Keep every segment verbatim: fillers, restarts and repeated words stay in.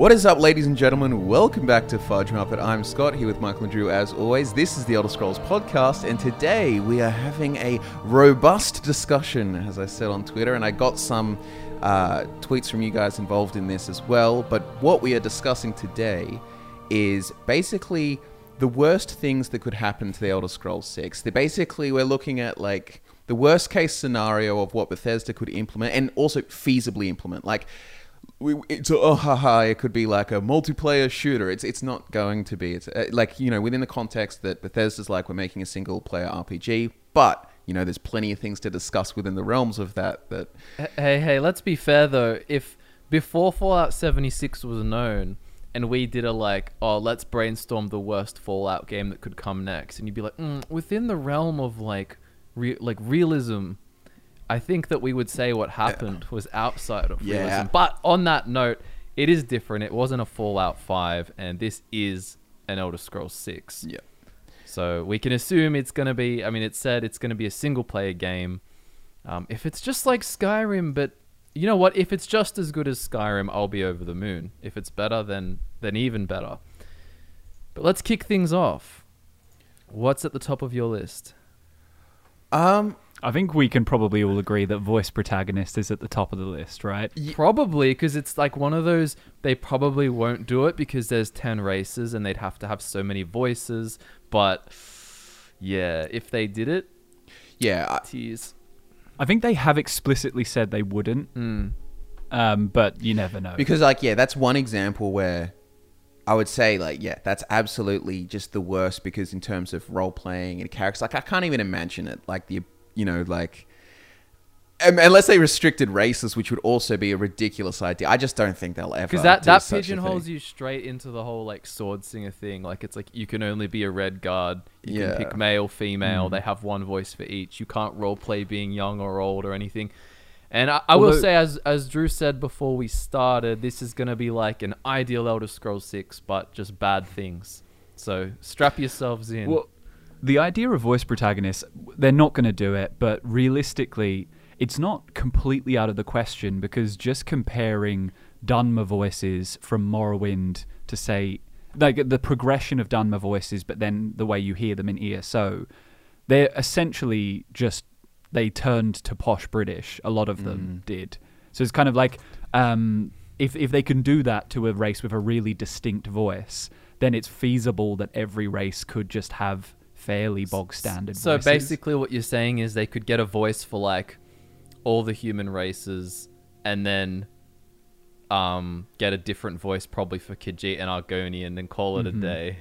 What is up, ladies and gentlemen? Welcome back to Fudge Muppet. I'm Scott, here with Michael and Drew as always. This is the Elder Scrolls podcast, and today we are having a robust discussion, as I said on Twitter, and I got some uh, tweets from you guys involved in this as well. But what we are discussing today is basically the worst things that could happen to the Elder Scrolls six. They're basically, we're looking at like the worst case scenario of what Bethesda could implement and also feasibly implement. Like, We, it's oh haha! It could be like a multiplayer shooter. It's it's not going to be. It's uh, like, you know, within the context that Bethesda's like, we're making a single player R P G, but you know, there's plenty of things to discuss within the realms of that. That hey hey, let's be fair though. If before Fallout seventy-six was known, and we did a like, oh, let's brainstorm the worst Fallout game that could come next, and you'd be like, mm, within the realm of like re- like realism. I think that we would say what happened was outside of realism. Yeah. But on that note, it is different. It wasn't a Fallout five, and this is an Elder Scrolls six. Yeah. So we can assume it's going to be... I mean, it said it's going to be a single-player game. Um, if it's just like Skyrim, but... You know what? If it's just as good as Skyrim, I'll be over the moon. If it's better, then, then even better. But let's kick things off. What's at the top of your list? Um... I think we can probably all agree that voice protagonist is at the top of the list, right? Probably, because it's like one of those, they probably won't do it because there's ten races and they'd have to have so many voices. But yeah, if they did it, yeah, tears. I think they have explicitly said they wouldn't, mm. um, but you never know. Because like, yeah, that's one example where I would say like, yeah, that's absolutely just the worst, because in terms of role playing and characters, like I can't even imagine it. Like the You know, like, unless they restricted races, which would also be a ridiculous idea. I just don't think they'll ever. Because that, that pigeonholes you straight into the whole like Sword Singer thing. Like, it's like you can only be a red guard. You yeah. can pick male, female. Mm. They have one voice for each. You can't role play being young or old or anything. And I, I Although, will say, as as Drew said before we started, this is going to be like an ideal Elder Scrolls six, but just bad things. So strap yourselves in. Well, the idea of voice protagonists, they're not going to do it, but realistically, it's not completely out of the question, because just comparing Dunmer voices from Morrowind to, say, like the progression of Dunmer voices, but then the way you hear them in E S O, they're essentially just, they turned to posh British, a lot of them mm. did. So it's kind of like, um, if if they can do that to a race with a really distinct voice, then it's feasible that every race could just have fairly bog standard so voices. Basically what you're saying is they could get a voice for like all the human races, and then um get a different voice probably for Khajiit and Argonian, and call it mm-hmm. a day.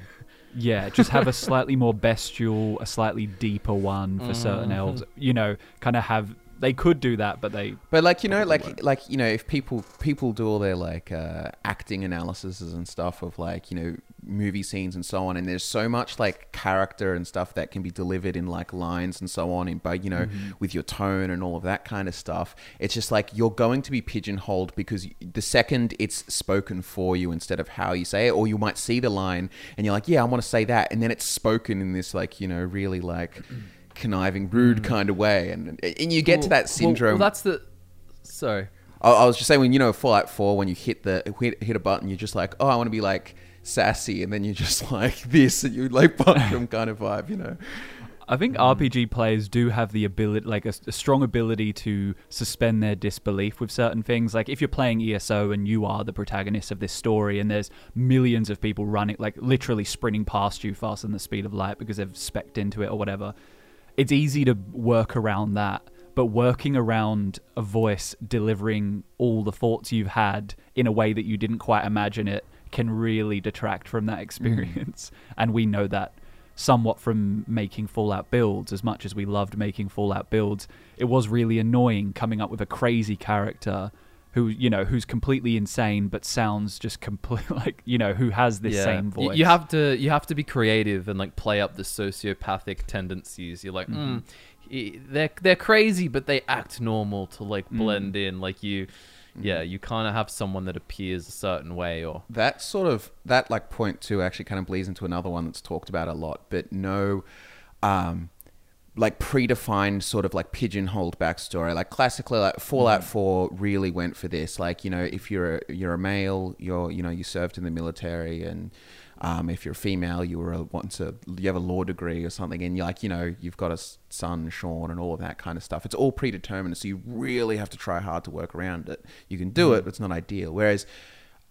Yeah, just have a slightly more bestial, a slightly deeper one for mm-hmm. certain elves, you know, kind of have. They could do that, but they... But, like, you know, like, won't. like you know, if people people do all their, like, uh, acting analyses and stuff of, like, you know, movie scenes and so on, and there's so much, like, character and stuff that can be delivered in, like, lines and so on, in, but, you know, mm-hmm. with your tone and all of that kind of stuff, it's just, like, you're going to be pigeonholed, because the second it's spoken for you instead of how you say it, or you might see the line, and you're like, yeah, I want to say that, and then it's spoken in this, like, you know, really, like... conniving, rude mm. kind of way, and and you get well, to that syndrome. Well, well that's the. Sorry, I, I was just saying, when you know Fallout four, when you hit the hit, hit a button, you're just like, oh, I want to be like sassy, and then you're just like this, and you like Buncombe kind of vibe, you know. I think mm. R P G players do have the ability, like a, a strong ability to suspend their disbelief with certain things. Like if you're playing E S O and you are the protagonist of this story and there's millions of people running, like literally sprinting past you faster than the speed of light because they've spec'd into it or whatever. It's easy to work around that, but working around a voice delivering all the thoughts you've had in a way that you didn't quite imagine it can really detract from that experience. Mm. And we know that somewhat from making Fallout builds. As much as we loved making Fallout builds, it was really annoying coming up with a crazy character who, you know, who's completely insane but sounds just complete, like, you know, who has this yeah. same voice. You have to you have to be creative and like play up the sociopathic tendencies. You're like, mm. Mm, they're they're crazy, but they act normal to like blend mm. in. Like you, mm. yeah, you kind of have someone that appears a certain way, or that sort of that like point too actually kind of bleeds into another one that's talked about a lot. But no, um, like predefined sort of like pigeonholed backstory. Like classically, like Fallout four really went for this. Like, you know, if you're a, you're a male, you're, you know, you served in the military, and um, if you're a female, you were a, once a, you have a law degree or something, and you're like, you know, you've got a son, Sean, and all of that kind of stuff. It's all predetermined. So you really have to try hard to work around it. You can do it, but it's not ideal. Whereas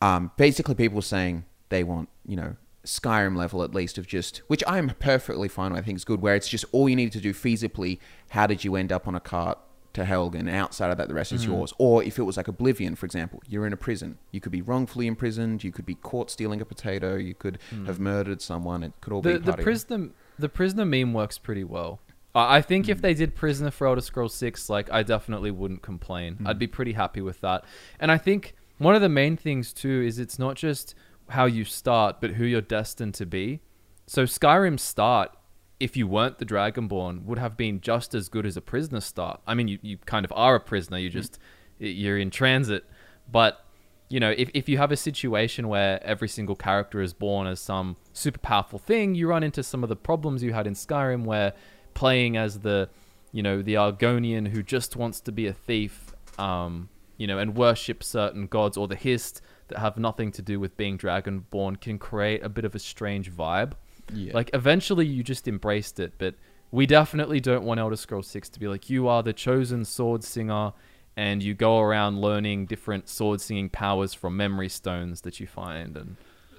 um, basically people were saying they want, you know, Skyrim level at least of just, which I'm perfectly fine with, I think is good, where it's just all you need to do feasibly, how did you end up on a cart to Helgen, and outside of that the rest is mm. yours. Or if it was like Oblivion, for example, you're in a prison, you could be wrongfully imprisoned, you could be caught stealing a potato, you could mm. have murdered someone, it could all the, be part the prisoner the prisoner meme works pretty well. I think mm. if they did prisoner for Elder Scrolls six, like, I definitely wouldn't complain. mm. I'd be pretty happy with that. And I think one of the main things too is it's not just how you start, but who you're destined to be. So Skyrim's start, if you weren't the Dragonborn, would have been just as good as a prisoner start. I mean, you, you kind of are a prisoner, you just, you're in transit. But, you know, if, if you have a situation where every single character is born as some super powerful thing, you run into some of the problems you had in Skyrim, where playing as the, you know, the Argonian who just wants to be a thief, um, you know, and worship certain gods, or the Hist, that have nothing to do with being Dragonborn, can create a bit of a strange vibe. Yeah. Like, eventually you just embraced it, but we definitely don't want Elder Scrolls six to be like, you are the chosen sword singer and you go around learning different sword singing powers from memory stones that you find. And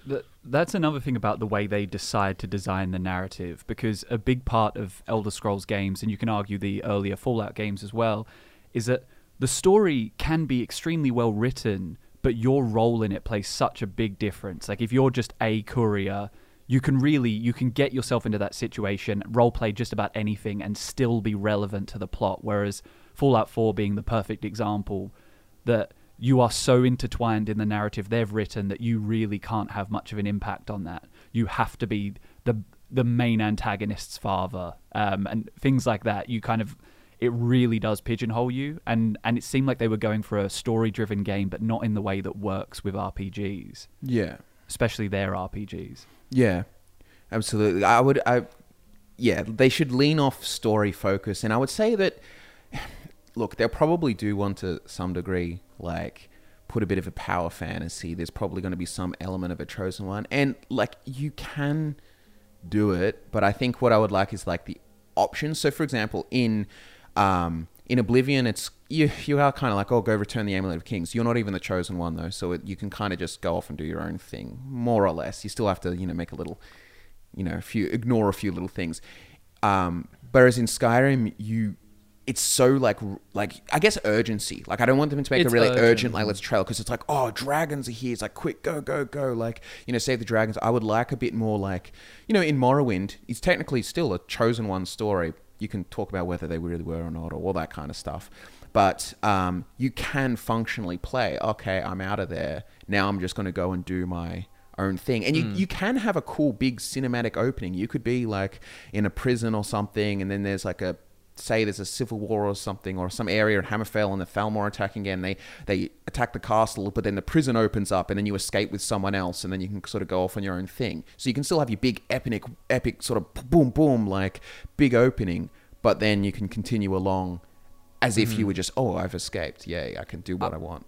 Th that's another thing about the way they decide to design the narrative, because a big part of Elder Scrolls games, and you can argue the earlier Fallout games as well, is that the story can be extremely well written, but your role in it plays such a big difference. Like, if you're just a courier, you can really, you can get yourself into that situation, roleplay just about anything, and still be relevant to the plot. Whereas Fallout four being the perfect example, that you are so intertwined in the narrative they've written that you really can't have much of an impact on that. You have to be the the main antagonist's father, um, and things like that. You kind of, it really does pigeonhole you, and and it seemed like they were going for a story-driven game, but not in the way that works with R P Gs. Yeah, especially their R P Gs. Yeah, absolutely. I would, I, yeah, they should lean off story focus, and I would say that, look, they'll probably do want to some degree, like, put a bit of a power fantasy. There's probably going to be some element of a chosen one, and like, you can do it, but I think what I would like is like the options. So, for example, in Um, in Oblivion, it's you, you are kind of like, oh, go return the Amulet of Kings. You're not even the chosen one, though, so it, you can kind of just go off and do your own thing, more or less. You still have to, you know, make a little, you know, a few, ignore a few little things. Um, whereas in Skyrim, you, it's so like, like I guess urgency. Like, I don't want them to make it's a really urgent, urgent like, let's trail, because it's like, oh, dragons are here. It's like, quick, go, go, go. Like, you know, save the dragons. I would like a bit more like, you know, in Morrowind, it's technically still a chosen one story. You can talk about whether they really were or not, or all that kind of stuff. But um, you can functionally play, okay, I'm out of there. Now I'm just going to go and do my own thing. And you, mm. you can have a cool, big cinematic opening. You could be like in a prison or something, and then there's like a, say there's a civil war or something, or some area in Hammerfell, and the Thalmor attacking again. They they attack the castle, but then the prison opens up, and then you escape with someone else, and then you can sort of go off on your own thing. So you can still have your big epic, epic sort of boom, boom, like big opening, but then you can continue along as if mm. you were just, oh, I've escaped. Yay, I can do what I, I want.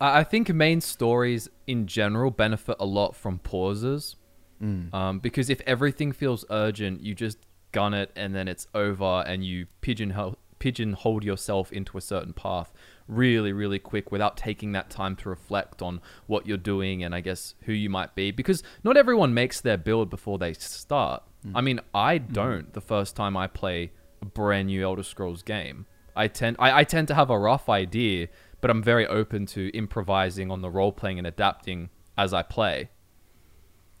I think main stories in general benefit a lot from pauses, mm. um, because if everything feels urgent, you just gun it and then it's over, and you pigeonhole pigeonhole yourself into a certain path really really quick without taking that time to reflect on what you're doing, and I guess who you might be, because not everyone makes their build before they start. mm. I mean, I don't. mm. The first time I play a brand new Elder Scrolls game, I tend I, I tend to have a rough idea, but I'm very open to improvising on the role playing and adapting as I play.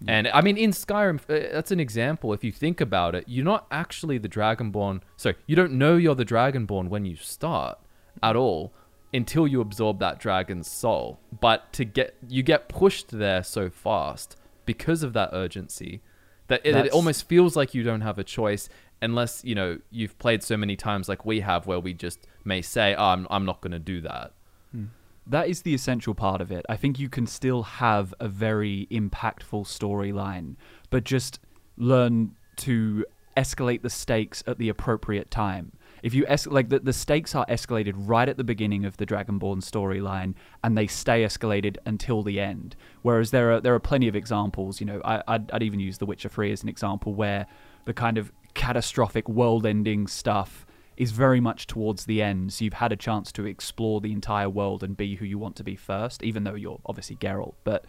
And I mean, in Skyrim, that's an example. If you think about it, you're not actually the Dragonborn. Sorry, you don't know you're the Dragonborn when you start at all, until you absorb that dragon's soul. But to get you get pushed there so fast because of that urgency, that it, it almost feels like you don't have a choice, unless, you know, you've played so many times like we have, where we just may say, oh, I'm, I'm not going to do that. Hmm. That is the essential part of it. I think you can still have a very impactful storyline, but just learn to escalate the stakes at the appropriate time. If you es like the, the stakes are escalated right at the beginning of the Dragonborn storyline, and they stay escalated until the end. Whereas there are there are plenty of examples. You know, I, I'd, I'd even use The Witcher three as an example, where the kind of catastrophic world-ending stuff is very much towards the end, so you've had a chance to explore the entire world and be who you want to be first, even though you're obviously Geralt. But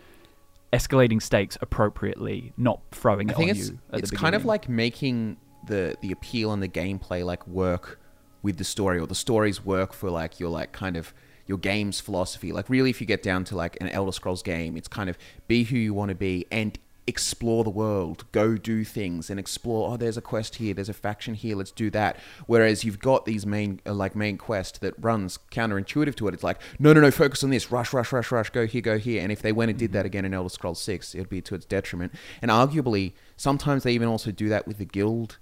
escalating stakes appropriately, not throwing it on you at the beginning. I think it's kind of like making the the appeal and the gameplay like work with the story, or the stories work for like your like kind of your game's philosophy. Like really, if you get down to like an Elder Scrolls game, it's kind of be who you want to be and explore the world, go do things and explore. Oh, there's a quest here, there's a faction here, let's do that. Whereas you've got these main uh, like main quest that runs counterintuitive to it. It's like, no, no, no, focus on this, rush, rush, rush, rush, go here, go here. And if they went and did that again in Elder Scrolls six, it'd be to its detriment. And arguably, sometimes they even also do that with the guild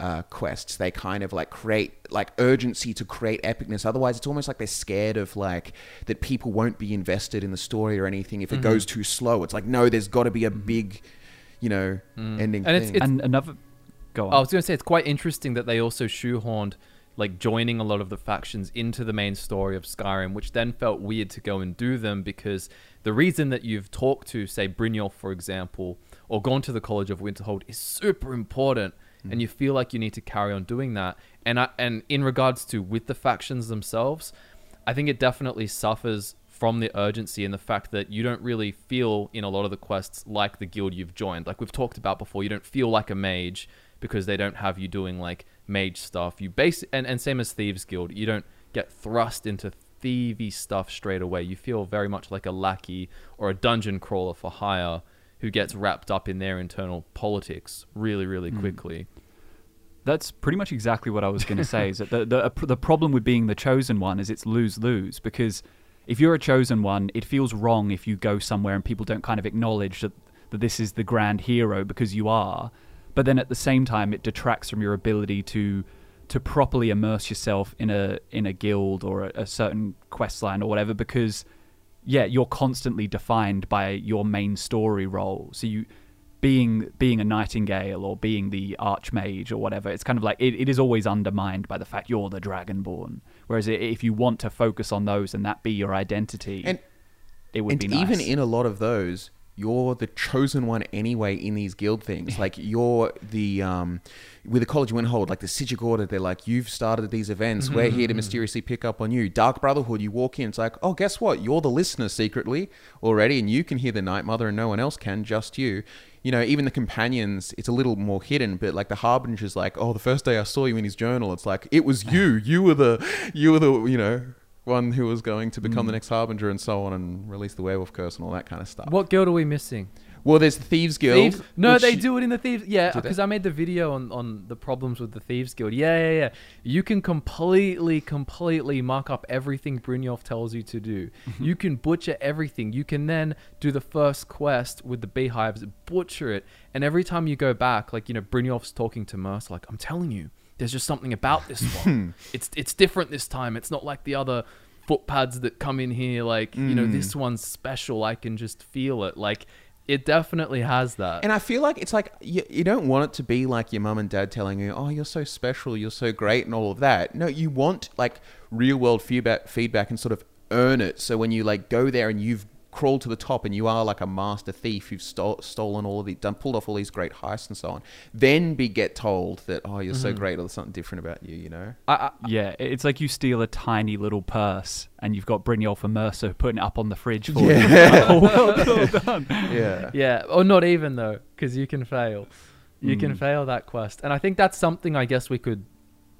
Uh, quests. They kind of like create like urgency to create epicness. Otherwise, it's almost like they're scared of like that people won't be invested in the story or anything if it mm-hmm. goes too slow. It's like, no, there's got to be a big, you know, mm. ending. And, thing. It's, it's, and another, go on. I was going to say, it's quite interesting that they also shoehorned like joining a lot of the factions into the main story of Skyrim, which then felt weird to go and do them, because the reason that you've talked to, say, Brynjolf, for example, or gone to the College of Winterhold is super important. And you feel like you need to carry on doing that. And I, and in regards to with the factions themselves, I think it definitely suffers from the urgency and the fact that you don't really feel in a lot of the quests like the guild you've joined. Like we've talked about before, you don't feel like a mage because they don't have you doing like mage stuff. You base and, and same as Thieves Guild, you don't get thrust into thievy stuff straight away. You feel very much like a lackey or a dungeon crawler for hire who gets wrapped up in their internal politics really, really quickly. That's pretty much exactly what I was going to say, is that the, the, the problem with being the chosen one is it's lose-lose, because if you're a chosen one, it feels wrong if you go somewhere and people don't kind of acknowledge that, that this is the grand hero, because you are. But then at the same time, it detracts from your ability to to properly immerse yourself in a, in a guild or a, a certain quest line or whatever, because... yeah, you're constantly defined by your main story role. So you being being a nightingale or being the archmage or whatever, it's kind of like it, it is always undermined by the fact you're the Dragonborn. Whereas if you want to focus on those and that be your identity, and, it would and be nice. And even in a lot of those, you're the chosen one anyway in these guild things. Like you're the, um, with the College of Winterhold, like the Sijic Order, they're like, you've started these events. Mm-hmm. We're here to mysteriously pick up on you. Dark Brotherhood, you walk in, it's like, oh, guess what? You're the listener secretly already, and you can hear the Night Mother and no one else can, just you. You know, even the companions, it's a little more hidden, but like the Harbinger's like, oh, the first day I saw you in his journal, it's like, it was you. You were the, you were the, you know... one who was going to become mm. the next Harbinger and so on, and release the werewolf curse and all that kind of stuff. What guild are we missing? Well, there's the Thieves Guild. Thieves? No, they do it in the Thieves. Yeah, because I made the video on, on the problems with the Thieves Guild. Yeah, yeah, yeah. You can completely, completely mark up everything Brynjolf tells you to do. You can butcher everything. You can then do the first quest with the beehives, butcher it. And every time you go back, like, you know, Brynjolf's talking to Mercer, like, I'm telling you, there's just something about this one. it's it's different this time. It's not like the other footpads that come in here. Like, mm. you know, this one's special. I can just feel it. Like, it definitely has that. And I feel like it's like, you, you don't want it to be like your mum and dad telling you, oh, you're so special, you're so great and all of that. No, you want like real world feedback, feedback and sort of earn it. So when you like go there and you've crawled to the top and you are like a master thief, you've sto stolen all of these, done, pulled off all these great heists and so on, then be get told that, oh, you're mm-hmm. so great, or there's something different about you, you know? I, I, yeah, it's like you steal a tiny little purse and you've got Brynjolf and Mercer putting it up on the fridge for yeah. you. Well, well done. Yeah. Yeah, or not even though, because you can fail. You mm. can fail that quest. And I think that's something I guess we could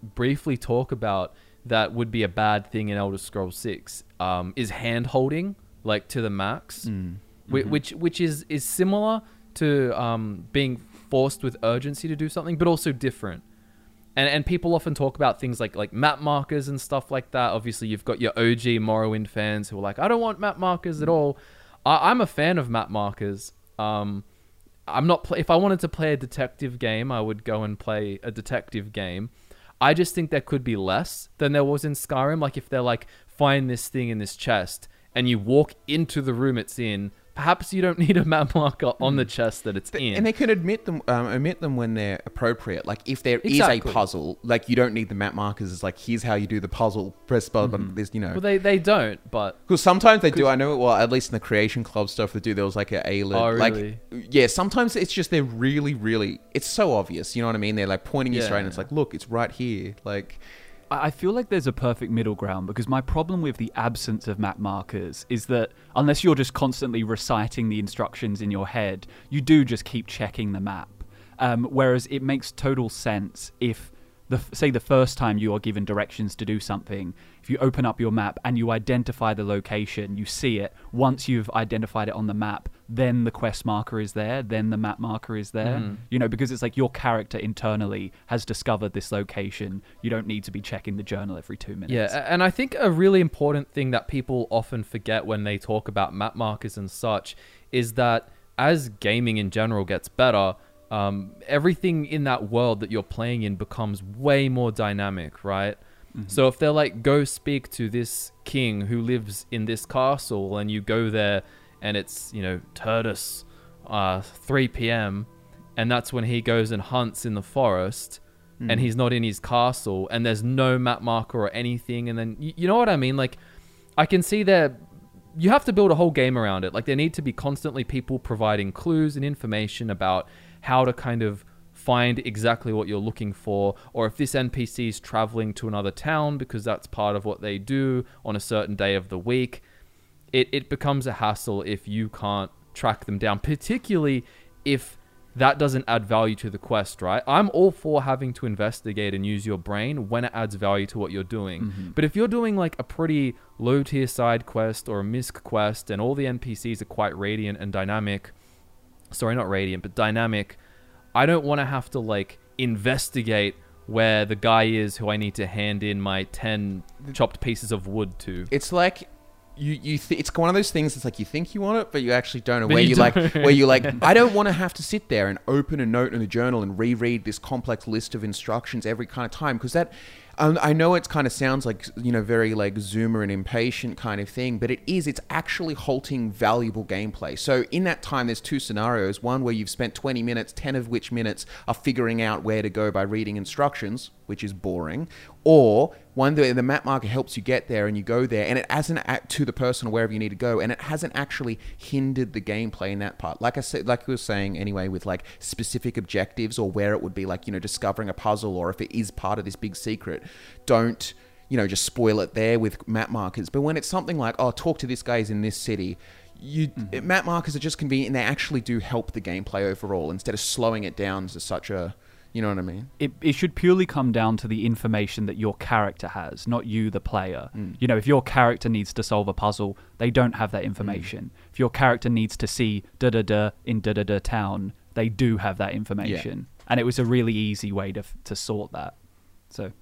briefly talk about that would be a bad thing in Elder Scrolls six, um, is hand-holding. Like to the max, mm. mm-hmm. which which is is similar to um, being forced with urgency to do something, but also different. And and people often talk about things like like map markers and stuff like that. Obviously, you've got your O G Morrowind fans who are like, I don't want map markers at all. I, I'm a fan of map markers. Um, I'm not. If I wanted to play a detective game, I would go and play a detective game. I just think there could be less than there was in Skyrim. Like if they're like, find this thing in this chest, and you walk into the room it's in, perhaps you don't need a map marker on the chest that it's but, in. And they can omit them, um, omit them when they're appropriate. Like if there exactly. is a puzzle, like you don't need the map markers. It's like, here's how you do the puzzle. Press button. Mm-hmm. This, you know. Well, they they don't, but because sometimes they do. I know. Well, at least in the Creation Club stuff they do. There was like a A-lid. Oh, really? Like, yeah. Sometimes it's just they're really, really. It's so obvious. You know what I mean? They're like pointing you yeah. straight, and it's like, look, it's right here. Like. I feel like there's a perfect middle ground, because my problem with the absence of map markers is that unless you're just constantly reciting the instructions in your head, you do just keep checking the map. Um, whereas it makes total sense if, the say the first time you are given directions to do something, if you open up your map and you identify the location, you see it. Once you've identified it on the map, then the quest marker is there, then the map marker is there. Mm. You know, because it's like your character internally has discovered this location. You don't need to be checking the journal every two minutes. Yeah, and I think a really important thing that people often forget when they talk about map markers and such is that as gaming in general gets better, um, everything in that world that you're playing in becomes way more dynamic, right? Mm-hmm. So if they're like, go speak to this king who lives in this castle, and you go there, and it's, you know, Turdus, uh, three p m And that's when he goes and hunts in the forest mm. and he's not in his castle and there's no map marker or anything. And then, you, you know what I mean? Like, I can see there, you have to build a whole game around it. Like, there need to be constantly people providing clues and information about how to kind of find exactly what you're looking for. Or if this N P C is traveling to another town because that's part of what they do on a certain day of the week. It, it becomes a hassle if you can't track them down, particularly if that doesn't add value to the quest, right? I'm all for having to investigate and use your brain when it adds value to what you're doing. Mm-hmm. But if you're doing like a pretty low-tier side quest or a misc quest and all the N P Cs are quite radiant and dynamic, sorry, not radiant, but dynamic, I don't want to have to like investigate where the guy is who I need to hand in my ten chopped pieces of wood to. It's like... You, you th- it's one of those things that's like you think you want it, but you actually don't know where you, you like where you like I don't want to have to sit there and open a note in a journal and reread this complex list of instructions every kind of time, because that um, I know it kind of sounds like, you know, very like zoomer and impatient kind of thing, but it is it's actually halting valuable gameplay. So in that time there's two scenarios, one where you've spent twenty minutes, ten of which minutes are figuring out where to go by reading instructions, which is boring, or one the, the map marker helps you get there and you go there, and it hasn't act to the person or wherever you need to go, and it hasn't actually hindered the gameplay in that part. Like I said, like we were saying anyway, with like specific objectives or where it would be like, you know, discovering a puzzle, or if it is part of this big secret, don't, you know, just spoil it there with map markers. But when it's something like, oh, talk to this guy, he's in this city, you mm-hmm. map markers are just convenient, and they actually do help the gameplay overall instead of slowing it down to such a... You know what I mean? It it should purely come down to the information that your character has, not you, the player. Mm. You know, if your character needs to solve a puzzle, they don't have that information. Mm. If your character needs to see da-da-da in da-da-da town, they do have that information. Yeah. And it was a really easy way to to sort that. So...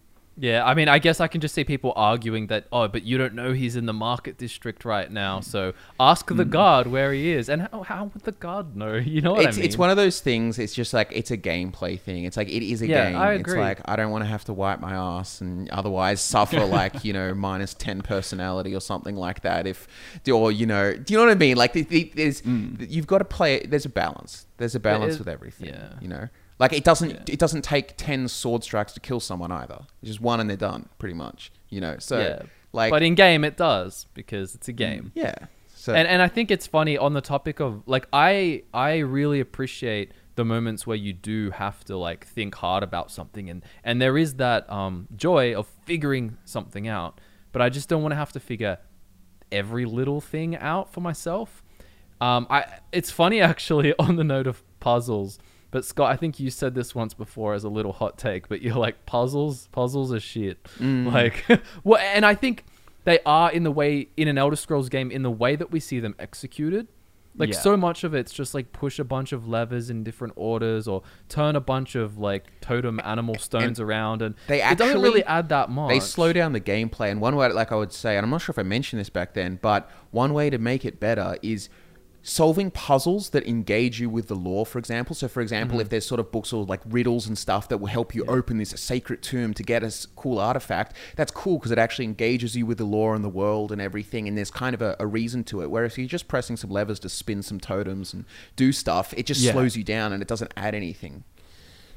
Yeah, I mean, I guess I can just see people arguing that, oh, but you don't know he's in the market district right now, so ask the guard where he is. And how, how would the guard know? You know what it's, I mean? It's one of those things, it's just like, it's a gameplay thing. It's like, it is a yeah, game. I agree. It's like, I don't want to have to wipe my ass and otherwise suffer like, you know, minus ten personality or something like that. If, or, you know, do you know what I mean? Like, there's, mm. you've got to play, there's a balance. There's a balance is, with everything, yeah. you know? Like, it doesn't yeah. it doesn't take ten sword strikes to kill someone either. It's just one and they're done, pretty much. You know, so yeah. like, but in game it does, because it's a game. Yeah. So and and I think it's funny on the topic of like, I I really appreciate the moments where you do have to like think hard about something, and and there is that um joy of figuring something out. But I just don't want to have to figure every little thing out for myself. Um, I it's funny actually on the note of puzzles. But Scott, I think you said this once before as a little hot take, but you're like, puzzles, puzzles are shit. Mm. Like, well, and I think they are in the way, in an Elder Scrolls game, in the way that we see them executed. Like, yeah. so much of it's just like push a bunch of levers in different orders, or turn a bunch of like totem animal stones and around, and they actually, it doesn't really add that much. They slow down the gameplay, and one way, like I would say, and I'm not sure if I mentioned this back then, but one way to make it better is solving puzzles that engage you with the lore, for example. So, for example, mm-hmm. if there's sort of books or like riddles and stuff that will help you yeah. open this sacred tomb to get a cool artifact, that's cool because it actually engages you with the lore and the world and everything, and there's kind of a, a reason to it. Whereas if you're just pressing some levers to spin some totems and do stuff, it just yeah. slows you down and it doesn't add anything.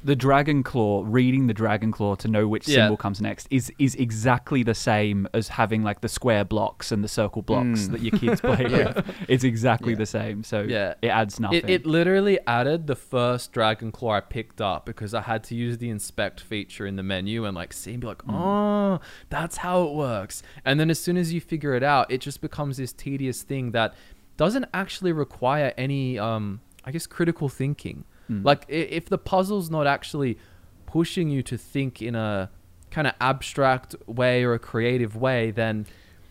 The Dragon Claw, reading the Dragon Claw to know which yeah. symbol comes next is is exactly the same as having like the square blocks and the circle blocks mm. that your kids play yeah. with. It's exactly yeah. the same. So yeah. it adds nothing. It, it literally added the first Dragon Claw I picked up because I had to use the inspect feature in the menu and like see and be like, oh, mm. that's how it works. And then as soon as you figure it out, it just becomes this tedious thing that doesn't actually require any, um, I guess, critical thinking. Like, if the puzzle's not actually pushing you to think in a kind of abstract way or a creative way, then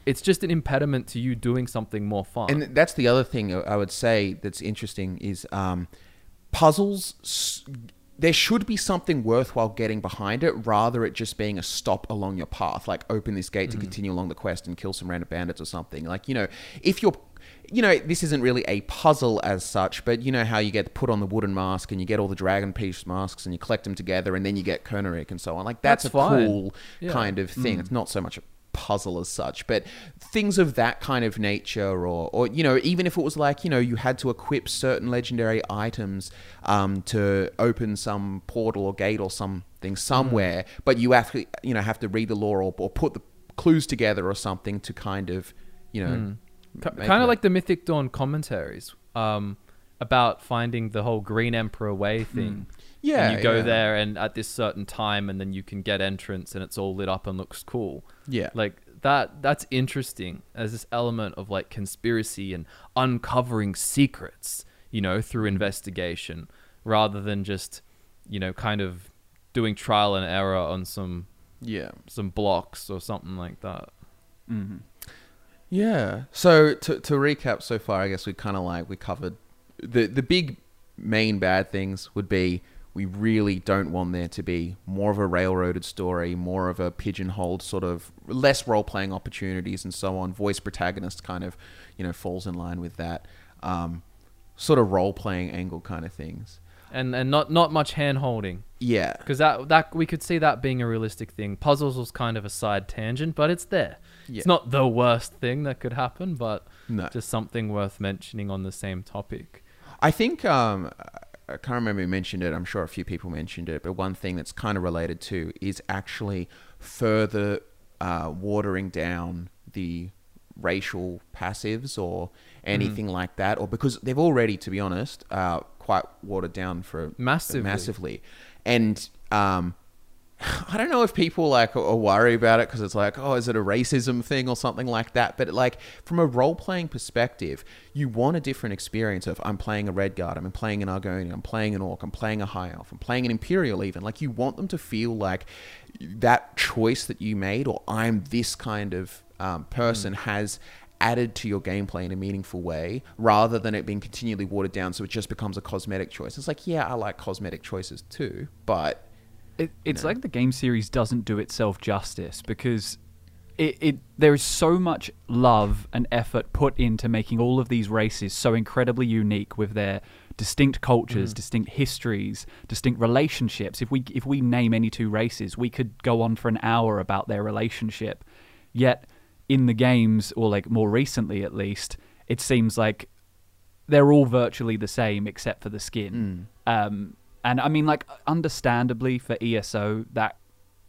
it's just an impediment to you doing something more fun. And that's the other thing I would say that's interesting is um, puzzles... There should be something worthwhile getting behind it, rather it just being a stop along your path. Like, open this gate mm-hmm. to continue along the quest and kill some random bandits or something. Like, you know, if you're... You know, this isn't really a puzzle as such, but you know how you get put on the wooden mask and you get all the dragon piece masks and you collect them together and then you get Kernerik and so on. Like, that's, that's a fine. cool yeah. kind of thing. Mm. It's not so much a puzzle as such, but things of that kind of nature, or, or you know, even if it was like, you know, you had to equip certain legendary items um, to open some portal or gate or something somewhere, mm. but you have to, you know, have to read the lore or, or put the clues together or something to kind of, you know... Mm. Kind of like the Mythic Dawn commentaries um, about finding the whole Green Emperor Way thing. Mm. Yeah. And you go yeah. there and at this certain time and then you can get entrance and it's all lit up and looks cool. Yeah. Like that, that's interesting as this element of like conspiracy and uncovering secrets, you know, through investigation rather than just, you know, kind of doing trial and error on some, yeah, some blocks or something like that. Mm-hmm. Yeah. So to to recap so far, I guess we kind of like we covered the the big main bad things would be we really don't want there to be more of a railroaded story, more of a pigeonholed sort of less role playing opportunities and so on. Voice protagonist kind of, you know, falls in line with that um, sort of role playing angle kind of things. And and not not much hand holding. Yeah. Because that that we could see that being a realistic thing. Puzzles was kind of a side tangent, but it's there. Yeah. It's not the worst thing that could happen, but no. just something worth mentioning on the same topic. I think, um, I can't remember who mentioned it. I'm sure a few people mentioned it. But one thing that's kind of related to is actually further uh, watering down the racial passives or anything mm. like that. Or because they've already, to be honest, uh, quite watered down for massively. massively. And... Um, I don't know if people like or worry about it because it's like, oh, is it a racism thing or something like that? But like from a role-playing perspective, you want a different experience of I'm playing a Redguard, I'm playing an Argonian, I'm playing an Orc, I'm playing a High Elf, I'm playing an Imperial even. Like you want them to feel like that choice that you made or I'm this kind of um, person mm. has added to your gameplay in a meaningful way rather than it being continually watered down so it just becomes a cosmetic choice. It's like, yeah, I like cosmetic choices too, but... It, it's no. like the game series doesn't do itself justice because it, it there is so much love and effort put into making all of these races so incredibly unique with their distinct cultures, mm. distinct histories, distinct relationships. If we if we name any two races, we could go on for an hour about their relationship. Yet in the games, or like more recently at least, it seems like they're all virtually the same except for the skin. Mm. Um And I mean, like, understandably for E S O, that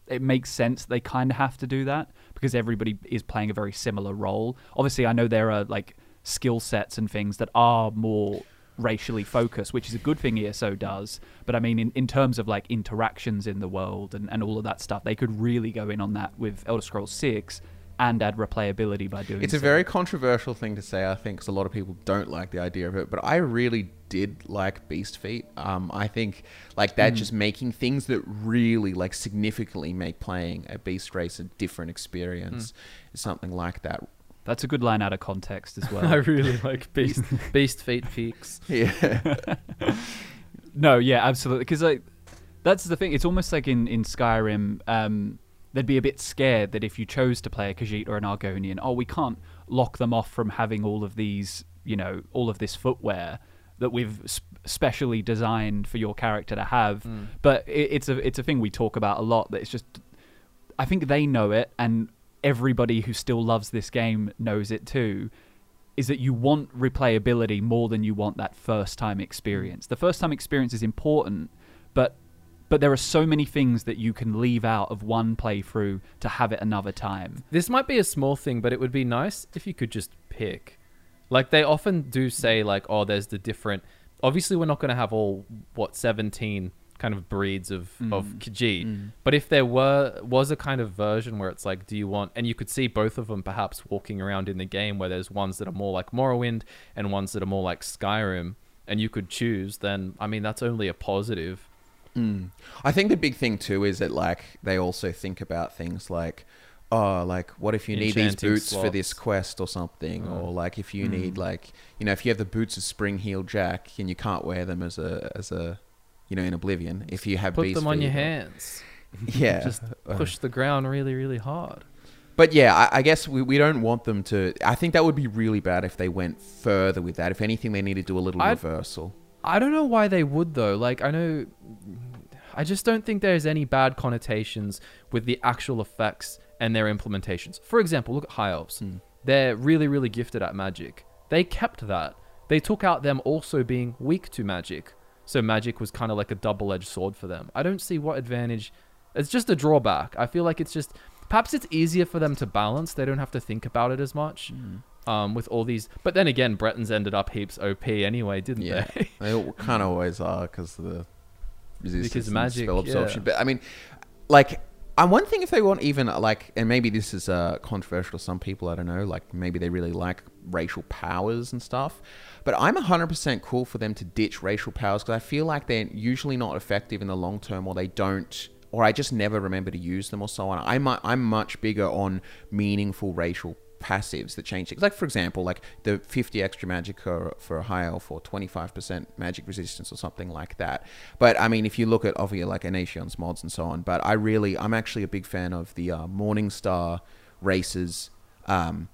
it makes sense they kind of have to do that because everybody is playing a very similar role. Obviously, I know there are, like, skill sets and things that are more racially focused, which is a good thing E S O does. But I mean, in, in terms of, like, interactions in the world and, and all of that stuff, they could really go in on that with Elder Scrolls six and add replayability by doing It's a so. very controversial thing to say, I think, because a lot of people don't like the idea of it. But I really did like Beast Feet. Um, I think like that mm. just making things that really like significantly make playing a Beast Race a different experience. Mm. Something like that. That's a good line out of context as well. I really like Beast Beast Feet Peaks. Yeah. No, yeah, absolutely. Because like, that's the thing. It's almost like in, in Skyrim... Um, they'd be a bit scared that if you chose to play a Khajiit or an Argonian, oh, we can't lock them off from having all of these you know, all of this footwear that we've sp specially designed for your character to have. Mm. But it, it's a it's a thing we talk about a lot. That it's just, I think they know it, and everybody who still loves this game knows it too. Is that you want replayability more than you want that first time experience. The first time experience is important, but but there are so many things that you can leave out of one playthrough to have it another time. This might be a small thing, but it would be nice if you could just pick. Like, they often do say, like, oh, there's the different... Obviously, we're not going to have all, what, seventeen kind of breeds of, mm. of Khajiit. Mm. But if there were was a kind of version where it's like, do you want... And you could see both of them perhaps walking around in the game where there's ones that are more like Morrowind and ones that are more like Skyrim, and you could choose, then, I mean, that's only a positive. Mm. I think the big thing, too, is that, like, they also think about things like... oh, like, what if you need these boots slots. for this quest or something? Oh. Or, like, if you mm. need, like, you know, if you have the boots of Springheel Jack and you can't wear them as a, as a you know, in Oblivion, if you have... Put beast them on food, your hands. Yeah. Just push the ground really, really hard. But, yeah, I, I guess we, we don't want them to... I think that would be really bad if they went further with that. If anything, they need to do a little I, reversal. I don't know why they would, though. Like, I know... I just don't think there's any bad connotations with the actual effects... and their implementations. For example, look at High Elves. Mm. They're really, really gifted at magic. They kept that. They took out them also being weak to magic. So magic was kind of like a double-edged sword for them. I don't see what advantage... It's just a drawback. I feel like it's just... Perhaps it's easier for them to balance. They don't have to think about it as much. Mm. Um, with all these... But then again, Bretons ended up heaps O P anyway, didn't yeah. they? They kind of always are because of the... resistance because magic, spell absorption. Yeah. But I mean, like... And one thing if they want even like, and maybe this is uh, controversial to some people, I don't know, like maybe they really like racial powers and stuff, but I'm one hundred percent cool for them to ditch racial powers because I feel like they're usually not effective in the long term, or they don't, or I just never remember to use them or so on. I'm, I'm much bigger on meaningful racial passives that change things. Like for example, like the fifty extra magic for a High Elf or twenty-five percent magic resistance or something like that. But I mean, if you look at obviously like Anation's mods and so on, but I really, I'm actually a big fan of the uh, Morningstar races um,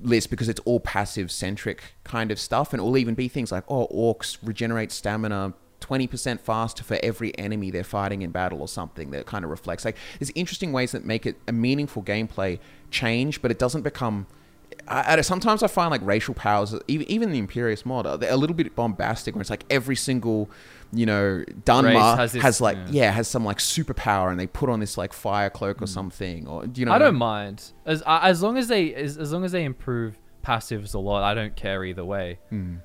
list because it's all passive centric kind of stuff. And it'll even be things like, oh, orcs regenerate stamina twenty percent faster for every enemy they're fighting in battle or something that kind of reflects. Like, there's interesting ways that make it a meaningful gameplay change, but it doesn't become... I, I, sometimes I find, like, racial powers, even, even the Imperious mod, are, they're a little bit bombastic where it's like every single, you know, Dunmer has, has, like, yeah. yeah, has some, like, superpower and they put on this, like, fire cloak mm. or something. Or, you know, I don't mind. As, as, long as, they, as, as long as they improve passives a lot, I don't care either way. Mm.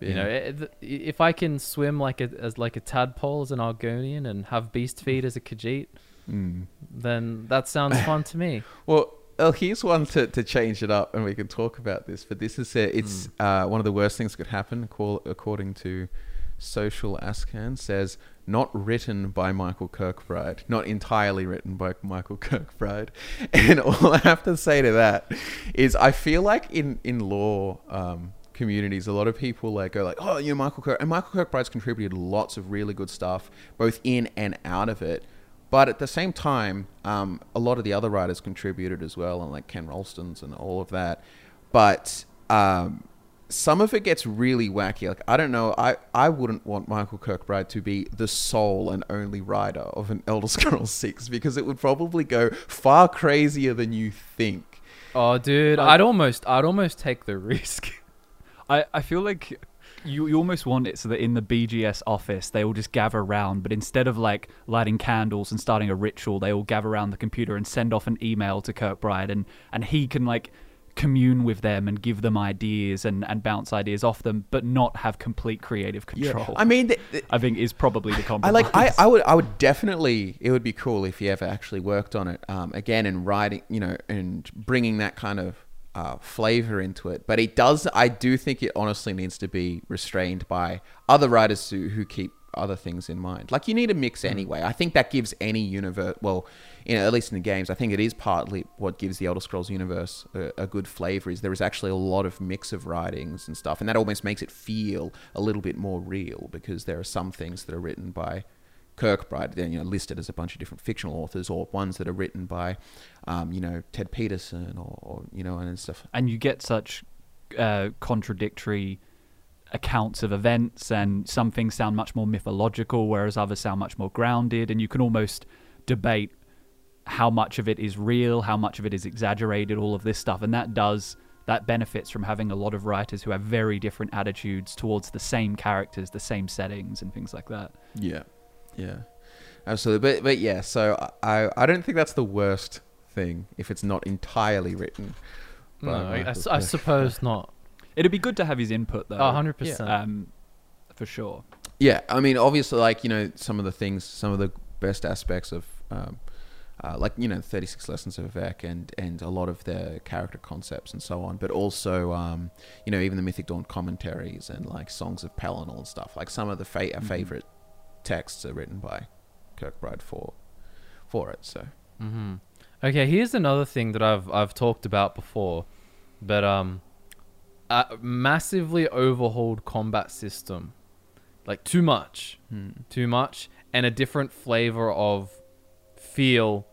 You know, it, if I can swim like a, as like a tadpole as an Argonian and have beast feed as a Khajiit, mm. then that sounds fun to me. Well, well here's one to, to change it up, and we can talk about this. But this is a, it's mm. uh, one of the worst things that could happen, call, according to Social Ascan, says, not written by Michael Kirkbride. Not entirely written by Michael Kirkbride. And all I have to say to that is I feel like in, in lore... Um, communities, a lot of people like go like, oh, you know, Michael Kirk, and Michael Kirkbride's contributed lots of really good stuff, both in and out of it. But at the same time, um, a lot of the other writers contributed as well, and like Ken Rolston's and all of that. But um, some of it gets really wacky. Like I don't know, I I wouldn't want Michael Kirkbride to be the sole and only writer of an Elder Scrolls six because it would probably go far crazier than you think. Oh, dude, I'd almost I'd almost take the risk. I, I feel like you, you almost want it so that in the B G S office, they all just gather around, but instead of like lighting candles and starting a ritual, they all gather around the computer and send off an email to Kirkbride, and, and he can like commune with them and give them ideas and, and bounce ideas off them, but not have complete creative control. Yeah. I mean, the, the, I think is probably the compromise. I like, I, I would, I would definitely, it would be cool if he ever actually worked on it um, again and writing, you know, and bringing that kind of Uh, flavor into it, but it does. I do think it honestly needs to be restrained by other writers who, who keep other things in mind. Like you need a mix anyway. I think that gives any universe, well, you know, at least in the games, I think it is partly what gives the Elder Scrolls universe a, a good flavor. Is there is actually a lot of mix of writings and stuff, and that almost makes it feel a little bit more real because there are some things that are written by Kirkbride, then you know, listed as a bunch of different fictional authors, or ones that are written by, um, you know, Ted Peterson, or, or you know, and stuff. And you get such uh, contradictory accounts of events, and some things sound much more mythological, whereas others sound much more grounded, and you can almost debate how much of it is real, how much of it is exaggerated, all of this stuff. And that does, that benefits from having a lot of writers who have very different attitudes towards the same characters, the same settings, and things like that. Yeah, yeah, absolutely. But, but yeah, so I, I don't think that's the worst thing if it's not entirely written. No, I, I, I suppose not. It'd be good to have his input, though. Oh, one hundred percent. Um, for sure. Yeah, I mean, obviously, like, you know, some of the things, some of the best aspects of, um, uh, like, you know, thirty-six Lessons of Vivek and, and a lot of their character concepts and so on, but also, um, you know, even the Mythic Dawn commentaries and, like, Songs of Pelennor and stuff. Like, some of the fa mm-hmm. favorite texts are written by Kirkbride for, for it, so. Mm-hmm. Okay, here's another thing that I've, I've talked about before, but, um... Uh, massively overhauled combat system, like too much, hmm. too much, and a different flavor of feel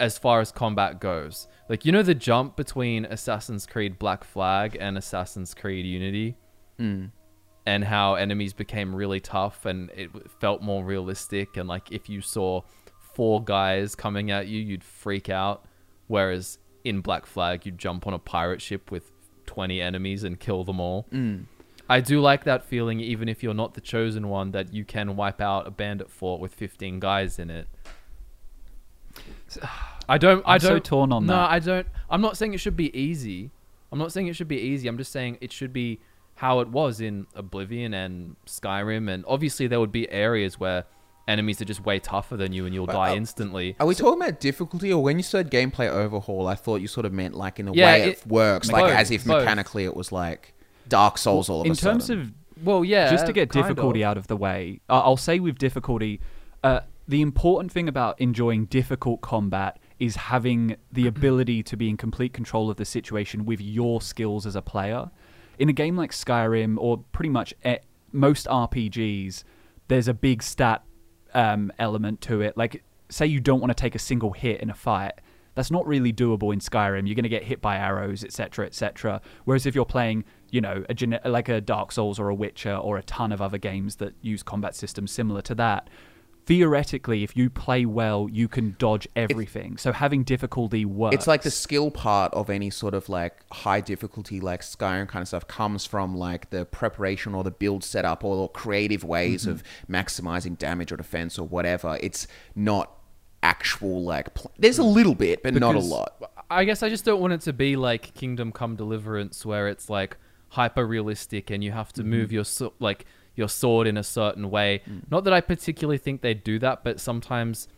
as far as combat goes. Like, you know, the jump between Assassin's Creed Black Flag and Assassin's Creed Unity, mm. and how enemies became really tough and it felt more realistic. And like, if you saw four guys coming at you, you'd freak out. Whereas in Black Flag, you'd jump on a pirate ship with twenty enemies and kill them all. Mm. I do like that feeling, even if you're not the chosen one, that you can wipe out a bandit fort with fifteen guys in it. I don't... I'm I don't, so torn on no, that. No, I don't... I'm not saying it should be easy. I'm not saying it should be easy. I'm just saying it should be how it was in Oblivion and Skyrim, and obviously there would be areas where enemies are just way tougher than you and you'll but, die uh, instantly. Are we so, talking about difficulty, or when you said gameplay overhaul, I thought you sort of meant like in a yeah, way it, it works, like both, as if both. mechanically it was like Dark Souls all of in a sudden. In terms of, well, yeah. Just to get difficulty of. out of the way, uh, I'll say with difficulty, uh, the important thing about enjoying difficult combat is having the ability to be in complete control of the situation with your skills as a player. In a game like Skyrim, or pretty much most R P Gs, there's a big stat Um, element to it. Like, say you don't want to take a single hit in a fight, that's not really doable in Skyrim. You're going to get hit by arrows, etc, etc. Whereas if you're playing, you know, a like a Dark Souls or a Witcher or a ton of other games that use combat systems similar to that, theoretically, if you play well, you can dodge everything. It's, so having difficulty works. It's like the skill part of any sort of like high difficulty, like Skyrim kind of stuff, comes from like the preparation or the build setup or, or creative ways mm-hmm. of maximizing damage or defense or whatever. It's not actual like... There's a little bit, but because not a lot. I guess I just don't want it to be like Kingdom Come Deliverance, where it's like hyper-realistic and you have to mm-hmm. move your... like. your sword in a certain way. Mm. Not that I particularly think they do that, but sometimes,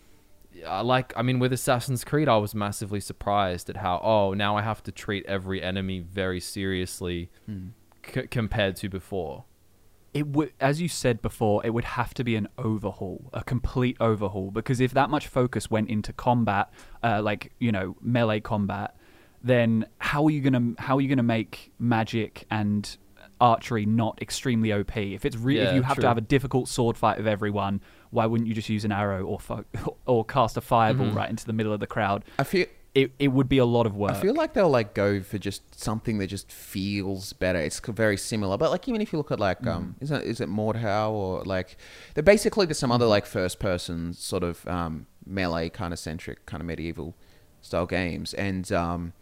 uh, like, I mean, with Assassin's Creed, I was massively surprised at how, oh, now I have to treat every enemy very seriously mm. c compared to before. It would, as you said before, it would have to be an overhaul, a complete overhaul, because if that much focus went into combat, uh, like, you know, melee combat, then how are you gonna how are you gonna make magic and archery not extremely O P? If it's really, yeah, if you have true. to have a difficult sword fight with everyone, why wouldn't you just use an arrow or fo or cast a fireball mm-hmm. right into the middle of the crowd? I feel it, it would be a lot of work. I feel like they'll like go for just something that just feels better. It's very similar, but like even if you look at like mm-hmm. um, is it is it Mordhau or like they're basically there's some other like first person sort of um melee kind of centric kind of medieval style games, and um.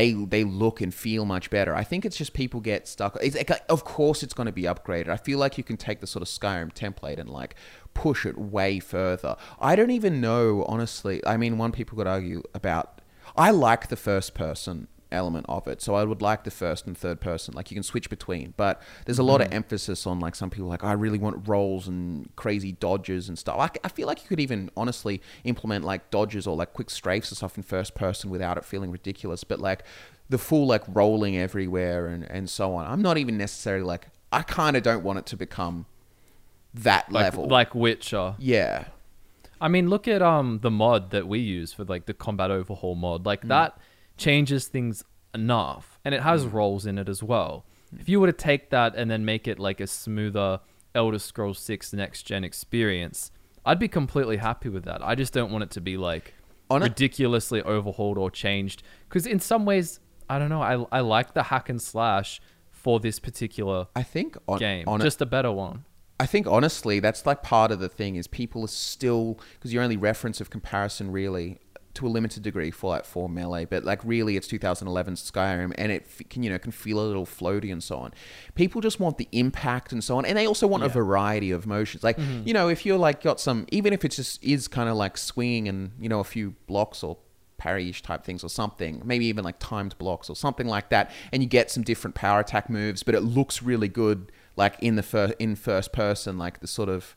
They they look and feel much better. I think it's just people get stuck. It's, it, of course, it's going to be upgraded. I feel like you can take the sort of Skyrim template and like push it way further. I don't even know, honestly. I mean, one people could argue about. I like the first person element of it, so I would like the first and third person. Like you can switch between, but there's a lot mm. of emphasis on like some people like I really want rolls and crazy dodges and stuff. I, I feel like you could even honestly implement like dodges or like quick strafes and stuff in first person without it feeling ridiculous. But like the full like rolling everywhere and and so on. I'm not even necessarily like I kind of don't want it to become that like, level like Witcher. Yeah, I mean look at um the mod that we use for like the combat overhaul mod like mm. that. Changes things enough, and it has roles in it as well. If you were to take that and then make it like a smoother Elder Scrolls six next gen experience, I'd be completely happy with that. I just don't want it to be like On ridiculously overhauled or changed, because in some ways, I don't know, I, I like the hack and slash, for this particular I think on, game, on just a better one. I think honestly, that's like part of the thing is people are still, because your only reference of comparison really, to a limited degree, Fallout four Melee, but like really it's two thousand eleven Skyrim, and it can, you know, can feel a little floaty and so on. People just want the impact and so on, and they also want yeah. a variety of motions. Like, mm-hmm. you know, if you're like got some, even if it just is kind of like swinging and, you know, a few blocks or parry-ish type things or something, maybe even like timed blocks or something like that, and you get some different power attack moves, but it looks really good, like in the fir- in first person, like the sort of,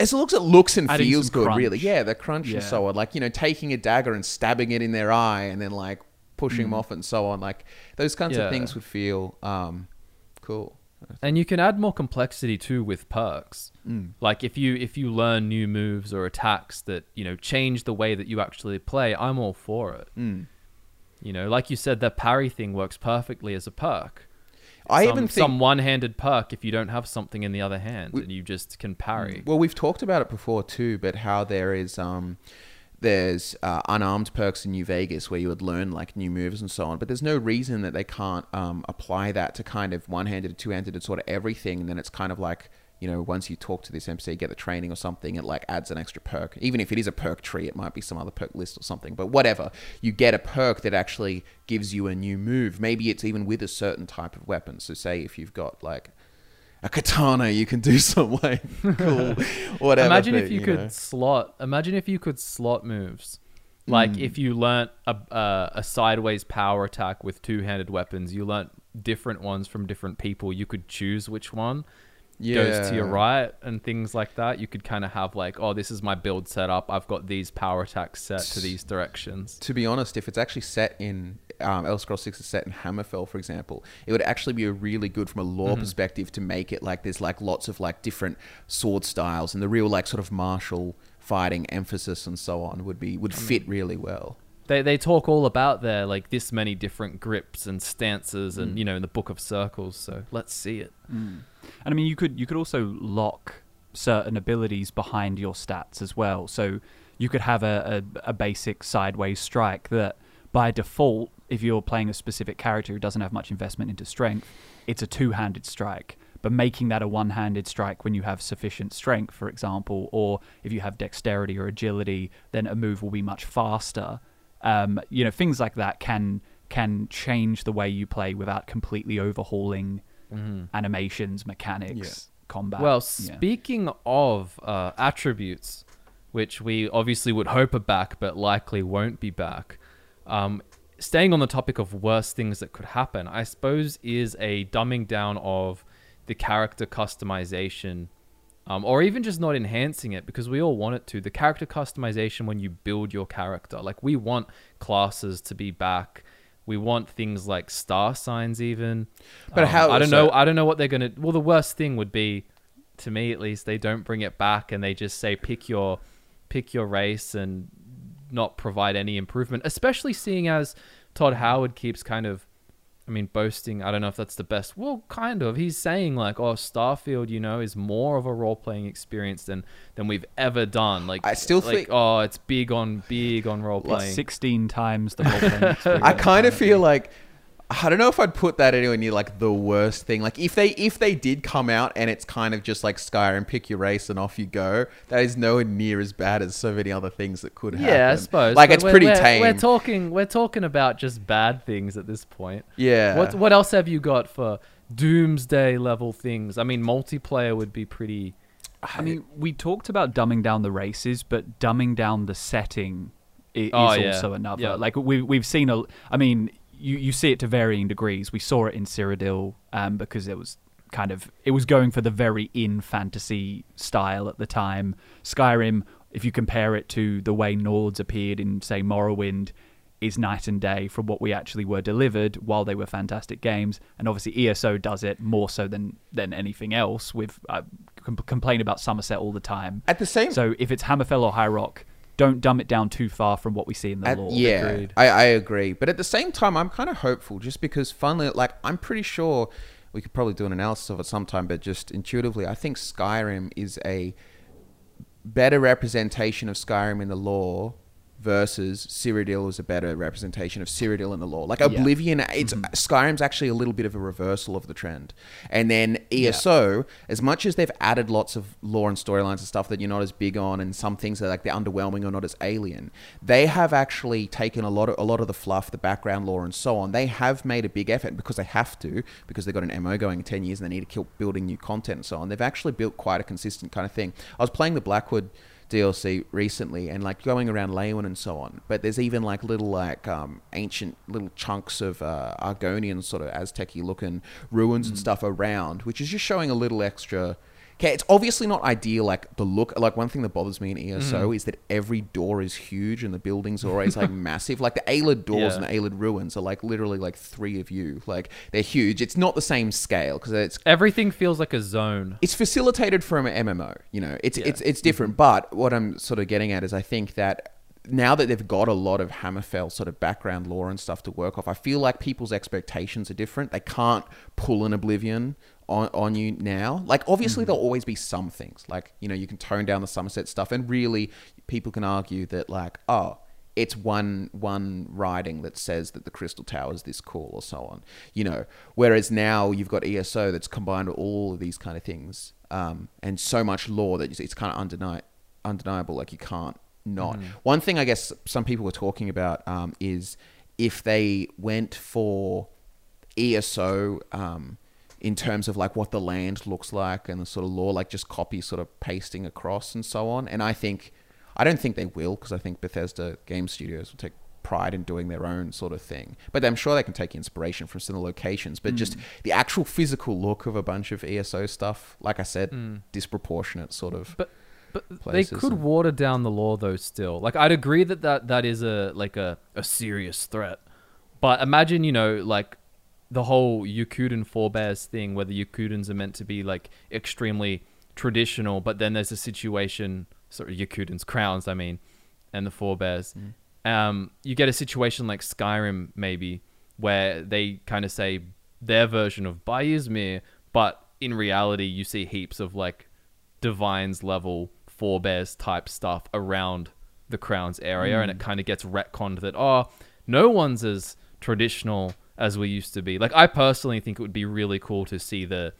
as it looks, it looks and Adding feels good, crunch. really. Yeah, the crunch yeah. and so on. Like, you know, taking a dagger and stabbing it in their eye and then, like, pushing mm. them off and so on. Like, those kinds yeah. of things would feel um, cool. And you can add more complexity, too, with perks. Mm. Like, if you if you learn new moves or attacks that, you know, change the way that you actually play, I'm all for it. Mm. You know, like you said, the parry thing works perfectly as a perk. I some, even think some one-handed perk if you don't have something in the other hand we, and you just can parry. Well, we've talked about it before too, but how there is um, there's uh, unarmed perks in New Vegas where you would learn like new moves and so on, but there's no reason that they can't um, apply that to kind of one-handed, two-handed, and sort of everything. And then it's kind of like, you know, once you talk to this N P C, get the training or something, it like adds an extra perk. Even if it is a perk tree, it might be some other perk list or something, but whatever. You get a perk that actually gives you a new move. Maybe it's even with a certain type of weapon. So say if you've got like a katana, you can do some like cool, whatever. Imagine but, if you, you could know. slot, imagine if you could slot moves. Like mm. if you learnt a, uh, a sideways power attack with two-handed weapons, you learnt different ones from different people. You could choose which one. Yeah. Goes to your right and things like that. You could kind of have like, oh, this is my build setup. I've got these power attacks set to these directions. To be honest, if it's actually set in um, Elder Scrolls six is set in Hammerfell, for example, it would actually be a really good from a lore mm-hmm. perspective to make it like there's like lots of like different sword styles and the real like sort of martial fighting emphasis and so on would be would I fit mean, really well. They they talk all about their like this many different grips and stances and mm. you know in the Book of Circles. So let's see it. Mm. And I mean, you could you could also lock certain abilities behind your stats as well. So you could have a, a, a basic sideways strike that by default, if you're playing a specific character who doesn't have much investment into strength, it's a two-handed strike. But making that a one-handed strike when you have sufficient strength, for example, or if you have dexterity or agility, then a move will be much faster. Um, you know, things like that can can change the way you play without completely overhauling Mm. animations, mechanics, yeah. combat. Well, speaking yeah. of uh, attributes, which we obviously would hope are back, but likely won't be back. Um, staying on the topic of worst things that could happen, I suppose is a dumbing down of the character customization, um, or even just not enhancing it because we all want it to. The character customization when you build your character, like we want classes to be back. We want things like star signs, even. But um, how? I don't so, know. I don't know what they're gonna. Well, the worst thing would be, to me at least, they don't bring it back and they just say pick your, pick your race and not provide any improvement. Especially seeing as Todd Howard keeps kind of, I mean, boasting. I don't know if that's the best. Well, kind of. He's saying like, oh, Starfield, you know, is more of a role playing experience than than we've ever done. Like, I still like, think, oh, it's big on big on role playing. Like sixteen times the role playing experience. I kind of feel like I don't know if I'd put that anywhere near like the worst thing. Like if they if they did come out and it's kind of just like Skyrim, pick your race and off you go. That is nowhere near as bad as so many other things that could happen. Yeah, I suppose. Like it's pretty we're, tame. We're talking we're talking about just bad things at this point. Yeah. What what else have you got for doomsday level things? I mean, multiplayer would be pretty. I mean, we talked about dumbing down the races, but dumbing down the setting is oh, yeah. also another. Yeah. Like we we've seen a. I mean. You, you see it to varying degrees. We saw it in Cyrodiil um, because it was kind of... It was going for the very in-fantasy style at the time. Skyrim, if you compare it to the way Nords appeared in, say, Morrowind, is night and day from what we actually were delivered while they were fantastic games. And obviously E S O does it more so than, than anything else. We've uh, com- complained about Somerset all the time. At the same... So if it's Hammerfell or High Rock... Don't dumb it down too far from what we see in the lore. Yeah, I, I agree. But at the same time, I'm kind of hopeful just because finally, like, I'm pretty sure we could probably do an analysis of it sometime, but just intuitively, I think Skyrim is a better representation of Skyrim in the lore versus Cyrodiil is a better representation of Cyrodiil in the lore. Like Oblivion, yeah. it's mm-hmm. Skyrim's actually a little bit of a reversal of the trend. And then E S O, yeah. as much as they've added lots of lore and storylines and stuff that you're not as big on, and some things that like they're underwhelming or not as alien, they have actually taken a lot of a lot of the fluff, the background lore, and so on. They have made a big effort because they have to, because they've got an M O going in ten years and they need to keep building new content and so on. They've actually built quite a consistent kind of thing. I was playing the Blackwood D L C recently and like going around Leywin and so on, but there's even like little like um ancient little chunks of uh Argonian sort of Aztec-y looking ruins mm. and stuff around, which is just showing a little extra. Okay, it's obviously not ideal, like the look. Like one thing that bothers me in E S O mm. is that every door is huge and the buildings are always like massive. Like the Aelid doors yeah. and the Aelid ruins are like literally like three of you. Like they're huge. It's not the same scale because it's everything feels like a zone. It's facilitated from an M M O. You know, it's yeah. it's it's different. Mm-hmm. But what I'm sort of getting at is I think that now that they've got a lot of Hammerfell sort of background lore and stuff to work off, I feel like people's expectations are different. They can't pull an Oblivion On, on you now. Like obviously mm. there'll always be some things, like, you know, you can tone down the Somerset stuff, and really people can argue that like, oh, it's one one writing that says that the Crystal Tower is this cool or so on, you know, whereas now you've got E S O that's combined all of these kind of things um and so much lore that it's kind of undeni- undeniable, like you can't not. mm. One thing I guess some people were talking about um is if they went for E S O um in terms of like what the land looks like and the sort of lore, like just copy sort of pasting across and so on. And I think, I don't think they will, because I think Bethesda game studios will take pride in doing their own sort of thing. But I'm sure they can take inspiration from similar locations, but mm. just the actual physical look of a bunch of E S O stuff, like I said, mm. disproportionate sort of but, but places. They could water down the lore though still. Like I'd agree that that, that is a like a, a serious threat. But imagine, you know, like, the whole Yukudan Forebears thing, where the Yukudans are meant to be like extremely traditional, but then there's a situation, sorry, Yukudans, Crowns, I mean, and the Forebears. Mm. Um, you get a situation like Skyrim, maybe, where they kind of say their version of Bayezmir, but in reality, you see heaps of like Divines level Forebears type stuff around the Crowns area, mm. and it kind of gets retconned that, oh, no one's as traditional as we used to be. Like, I personally think it would be really cool to see the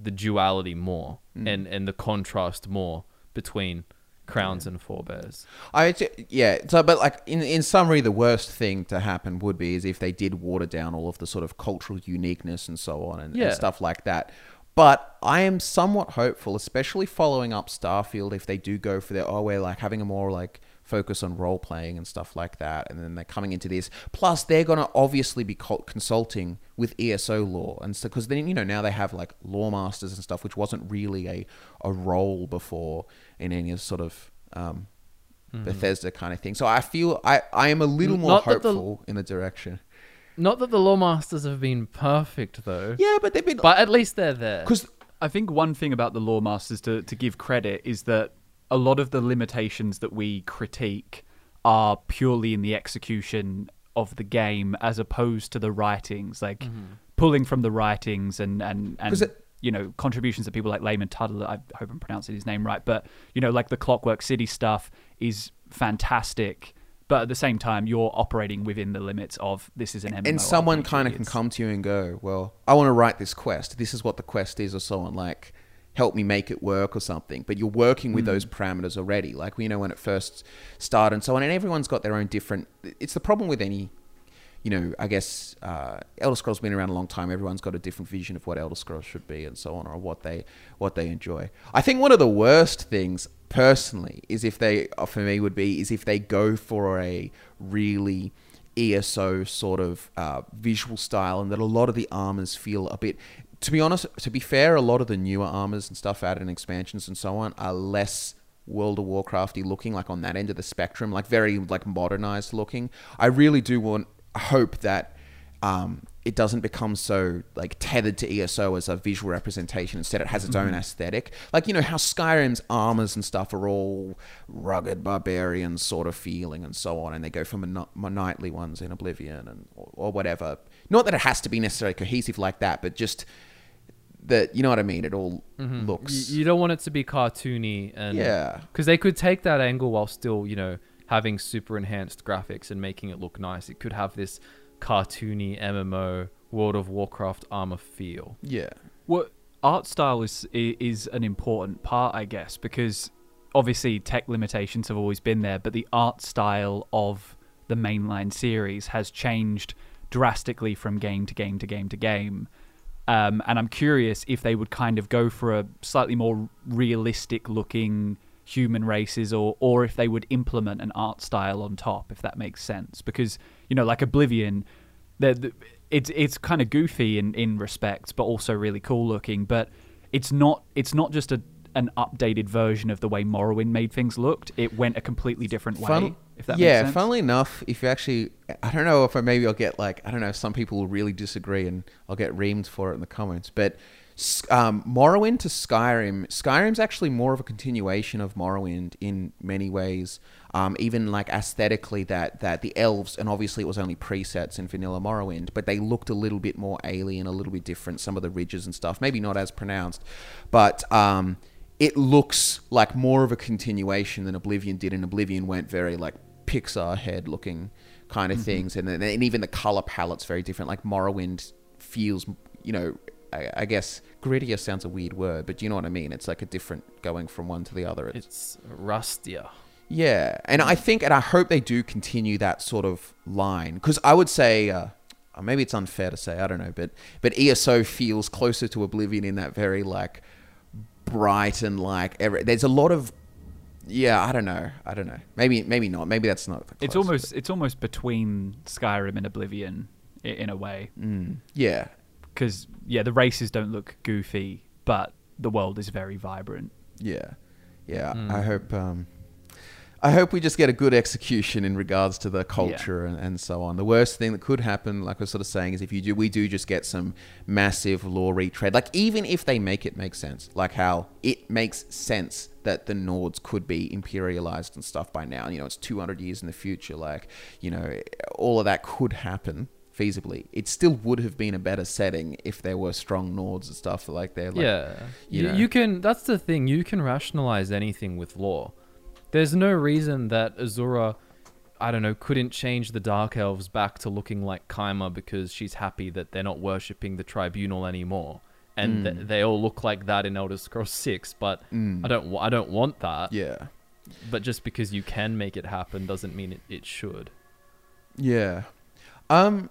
the duality more mm. and and the contrast more between Crowns yeah. and Forebears. I yeah. So, but like in in summary, the worst thing to happen would be is if they did water down all of the sort of cultural uniqueness and so on and, yeah. and stuff like that. But I am somewhat hopeful, especially following up Starfield, if they do go for their oh, we're like having a more like focus on role playing and stuff like that, and then they're coming into this. Plus, they're gonna obviously be consulting with E S O lore, and so because then you know now they have like lore masters and stuff, which wasn't really a a role before in any sort of um, mm. Bethesda kind of thing. So I feel I I am a little more Not hopeful the, in the direction. Not that the lore masters have been perfect though. Yeah, but they've been. But at least they're there. Because I think one thing about the lore masters to to give credit is that a lot of the limitations that we critique are purely in the execution of the game as opposed to the writings, like mm-hmm. pulling from the writings and, and, and it, you know, contributions that people like Lehman Tuttle, I hope I'm pronouncing his name right, but, you know, like the Clockwork City stuff is fantastic, but at the same time, you're operating within the limits of this is an M M O. And someone kind of can come to you and go, well, I want to write this quest. This is what the quest is, or so on, like, help me make it work or something, but you're working with mm. those parameters already. Like, you know, when it first started and so on, and everyone's got their own different, it's the problem with any, you know, I guess, uh, Elder Scrolls been around a long time. Everyone's got a different vision of what Elder Scrolls should be and so on, or what they, what they enjoy. I think one of the worst things personally is if they, for me would be, is if they go for a really E S O sort of, uh, visual style, and that a lot of the armors feel a bit, to be honest, to be fair, a lot of the newer armors and stuff added in expansions and so on are less World of Warcraft-y looking, like on that end of the spectrum, like very like modernized looking. I really do want, hope that um, it doesn't become so like tethered to E S O as a visual representation. Instead, it has its own mm-hmm. aesthetic. Like, you know, how Skyrim's armors and stuff are all rugged barbarian sort of feeling and so on, and they go for mon- monightly ones in Oblivion and or, or whatever. Not that it has to be necessarily cohesive like that, but just that, you know what I mean? It all mm-hmm. looks... You don't want it to be cartoony. And, yeah. Because they could take that angle while still, you know, having super enhanced graphics and making it look nice. It could have this cartoony M M O World of Warcraft armor feel. Yeah. Well, art style is is an important part, I guess, because obviously tech limitations have always been there, but the art style of the mainline series has changed drastically from game to game to game to game. Um, and I'm curious if they would kind of go for a slightly more realistic looking human races, or or if they would implement an art style on top, if that makes sense. Because, you know, like Oblivion, the, it's it's kind of goofy in, in respects, but also really cool looking. But it's not it's not just a an updated version of the way Morrowind made things looked. It went a completely different way. Fun- If that yeah, makes sense. Funnily enough, if you actually, I don't know if I, maybe I'll get like, I don't know, some people will really disagree and I'll get reamed for it in the comments, but um, Morrowind to Skyrim, Skyrim's actually more of a continuation of Morrowind in many ways, um, even like aesthetically that, that the elves, and obviously it was only presets in vanilla Morrowind, but they looked a little bit more alien, a little bit different, some of the ridges and stuff, maybe not as pronounced, but... Um, it looks like more of a continuation than Oblivion did, and Oblivion went very like Pixar head looking kind of mm-hmm. things, and then and even the color palette's very different. Like Morrowind feels, you know, I, I guess grittier sounds a weird word, but you know what I mean. It's like a different going from one to the other. It's, it's rustier. Yeah, and I think, and I hope they do continue that sort of line, because I would say. Uh, maybe it's unfair to say, I don't know, but but E S O feels closer to Oblivion in that very like. Bright and like every, there's a lot of yeah I don't know I don't know maybe maybe not maybe that's not the close, it's almost but. It's almost between Skyrim and Oblivion in a way. mm. Yeah, because yeah the races don't look goofy, but the world is very vibrant. Yeah yeah mm. I hope um I hope we just get a good execution in regards to the culture yeah. and, and so on. The worst thing that could happen, like I was sort of saying, is if you do, we do just get some massive lore retread. Like even if they make it make sense, like how it makes sense that the Nords could be imperialized and stuff by now. You know, it's two hundred years in the future. Like, you know, all of that could happen feasibly. It still would have been a better setting if there were strong Nords and stuff like that. Like, yeah, you, know. you can. That's the thing. You can rationalize anything with lore. There's no reason that Azura, I don't know, couldn't change the Dark Elves back to looking like Kaima because she's happy that they're not worshipping the Tribunal anymore, and mm. th- they all look like that in Elder Scrolls six. But mm. I don't, I don't want that. Yeah. But just because you can make it happen doesn't mean it, it should. Yeah. Um.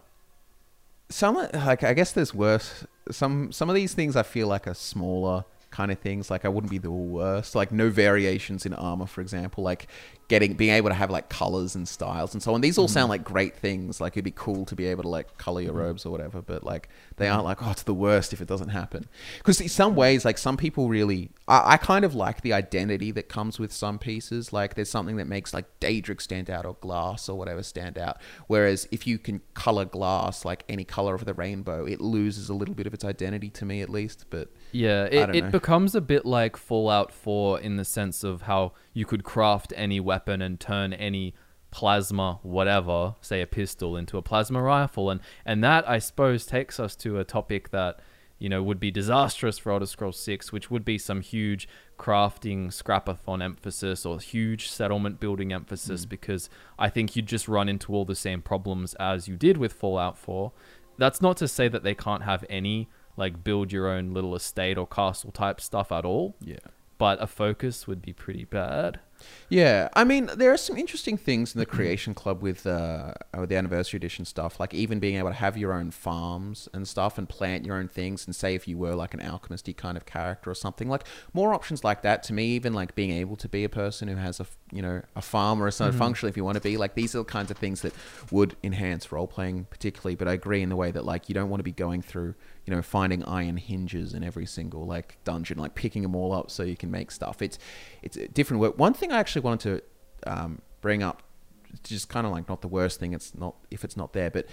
Some like I guess there's worse. Some some of these things I feel like are smaller. Kind of things like I wouldn't be the worst, like no variations in armor, for example, like getting being able to have like colors and styles and so on. These all mm. sound like great things, like it'd be cool to be able to like color your robes or whatever, but like they aren't like, oh, it's the worst if it doesn't happen, because in some ways like some people really I, I kind of like the identity that comes with some pieces. Like there's something that makes like Daedric stand out or glass or whatever stand out, whereas if you can color glass like any color of the rainbow, it loses a little bit of its identity, to me at least. But yeah, it, it becomes a bit like Fallout four in the sense of how you could craft any weapon and turn any plasma, whatever, say a pistol, into a plasma rifle. And and that, I suppose, takes us to a topic that, you know, would be disastrous for Elder Scrolls six, which would be some huge crafting scrapathon emphasis or huge settlement building emphasis, mm. because I think you'd just run into all the same problems as you did with Fallout four. That's not to say that they can't have any like build your own little estate or castle type stuff at all. Yeah. But a focus would be pretty bad. Yeah. I mean, there are some interesting things in the Creation Club with, uh, with the Anniversary Edition stuff, like even being able to have your own farms and stuff and plant your own things, and say if you were like an alchemist-y kind of character or something, like more options like that to me, even like being able to be a person who has a, you know, a farm or a mm-hmm. function if you want to be. Like these are the kinds of things that would enhance role-playing particularly, but I agree in the way that like you don't want to be going through, you know, finding iron hinges in every single like dungeon, like picking them all up so you can make stuff. It's it's a different work. One thing I actually wanted to um, bring up, just kind of like not the worst thing. It's not if it's not there, but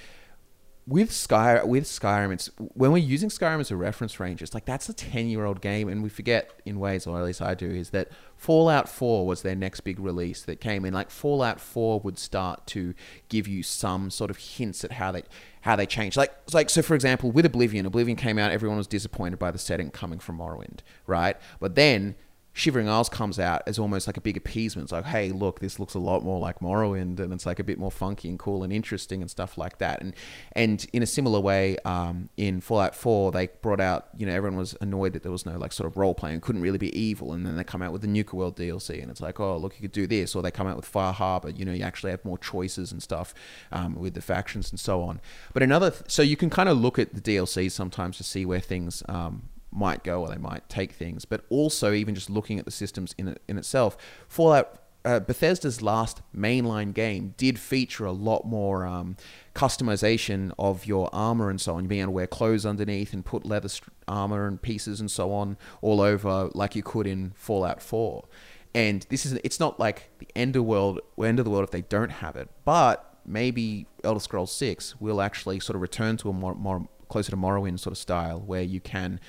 with Sky with Skyrim, it's when we're using Skyrim as a reference range. It's like that's a ten-year-old game, and we forget in ways, or at least I do, is that Fallout four was their next big release that came in. Like Fallout four would start to give you some sort of hints at how they. How they change, like, like so. For example, with Oblivion, Oblivion came out. Everyone was disappointed by the setting coming from Morrowind, right? But then Shivering Isles comes out as almost like a big appeasement. It's like, hey, look, this looks a lot more like Morrowind, and it's like a bit more funky and cool and interesting and stuff like that. And and in a similar way, um, in Fallout four, they brought out, you know, everyone was annoyed that there was no like sort of role playing, couldn't really be evil, and then they come out with the Nuka World D L C, and it's like, oh, look, you could do this, or they come out with Fire Harbor, you know, you actually have more choices and stuff um, with the factions and so on. But another, th- so you can kind of look at the D L C sometimes to see where things Um, might go or they might take things, but also even just looking at the systems in it, in itself. Fallout, uh, Bethesda's last mainline game did feature a lot more um, customization of your armor and so on. You're being able to wear clothes underneath and put leather st- armor and pieces and so on all over like you could in Fallout four. And this is, it's not like the end of, world, end of the world if they don't have it, but maybe Elder Scrolls six will actually sort of return to a more, more closer to Morrowind sort of style where you can...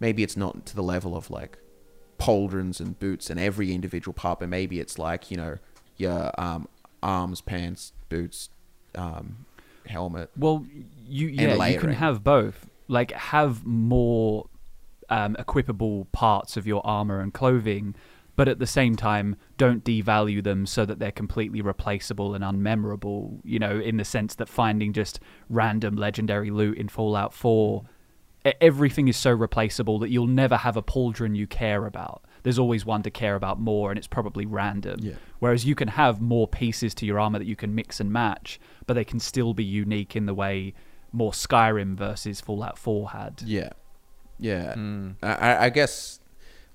Maybe it's not to the level of like pauldrons and boots and every individual part, but maybe it's like, you know, your um, arms, pants, boots, um, helmet. Well, you yeah, you can have both. Like have more um, equipable parts of your armor and clothing, but at the same time, don't devalue them so that they're completely replaceable and unmemorable. You know, in the sense that finding just random legendary loot in Fallout four. Everything is so replaceable that you'll never have a pauldron you care about. There's always one to care about more, and it's probably random. Yeah. Whereas you can have more pieces to your armor that you can mix and match, but they can still be unique in the way more Skyrim versus Fallout four had. Yeah. Yeah. Mm. I, I guess...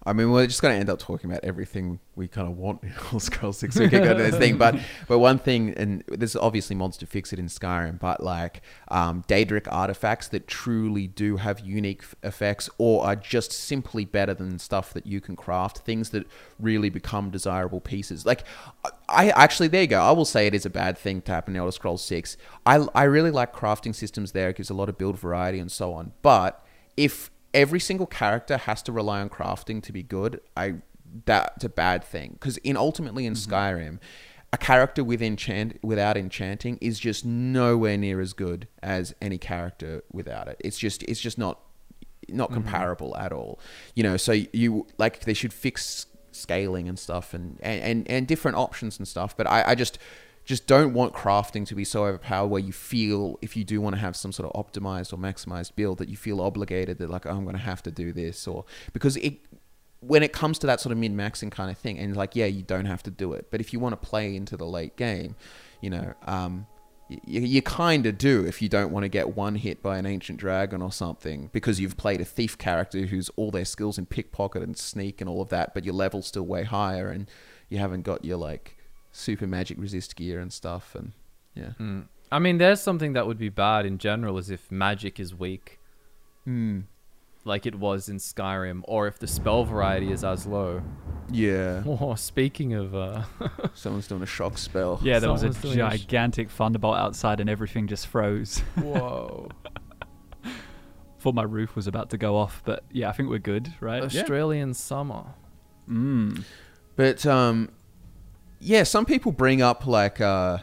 I mean, we're just going to end up talking about everything we kind of want in Elder Scrolls six. We can go to this thing. But but one thing, and this is obviously Monster Fix It in Skyrim, but like um, Daedric artifacts that truly do have unique effects or are just simply better than stuff that you can craft, things that really become desirable pieces. Like, I actually, there you go. I will say it is a bad thing to happen in Elder Scrolls six. I, I really like crafting systems there. It gives a lot of build variety and so on. But if... every single character has to rely on crafting to be good, I that's a bad thing. Because in ultimately in mm-hmm. Skyrim, a character with enchant without enchanting is just nowhere near as good as any character without it. It's just it's just not not mm-hmm. comparable at all. You know, so you like they should fix scaling and stuff and and, and, and different options and stuff. But I, I just Just don't want crafting to be so overpowered where you feel, if you do want to have some sort of optimized or maximized build, that you feel obligated that like, oh, I'm going to have to do this, or because it, when it comes to that sort of min-maxing kind of thing, and like, yeah, you don't have to do it, but if you want to play into the late game, you know, um, you, you kind of do if you don't want to get one hit by an ancient dragon or something because you've played a thief character who's all their skills in pickpocket and sneak and all of that, but your level's still way higher and you haven't got your like super magic resist gear and stuff, and yeah. Mm. I mean, there's something that would be bad in general is if magic is weak, mm. like it was in Skyrim, or if the spell variety is as low. Yeah. Oh, speaking of, uh... someone's doing a shock spell. Yeah, there someone's was a gigantic a sh- thunderbolt outside, and everything just froze. Whoa. Thought my roof was about to go off, but yeah, I think we're good, right? Australian yeah. summer. Mm. But um. Yeah, some people bring up like, uh,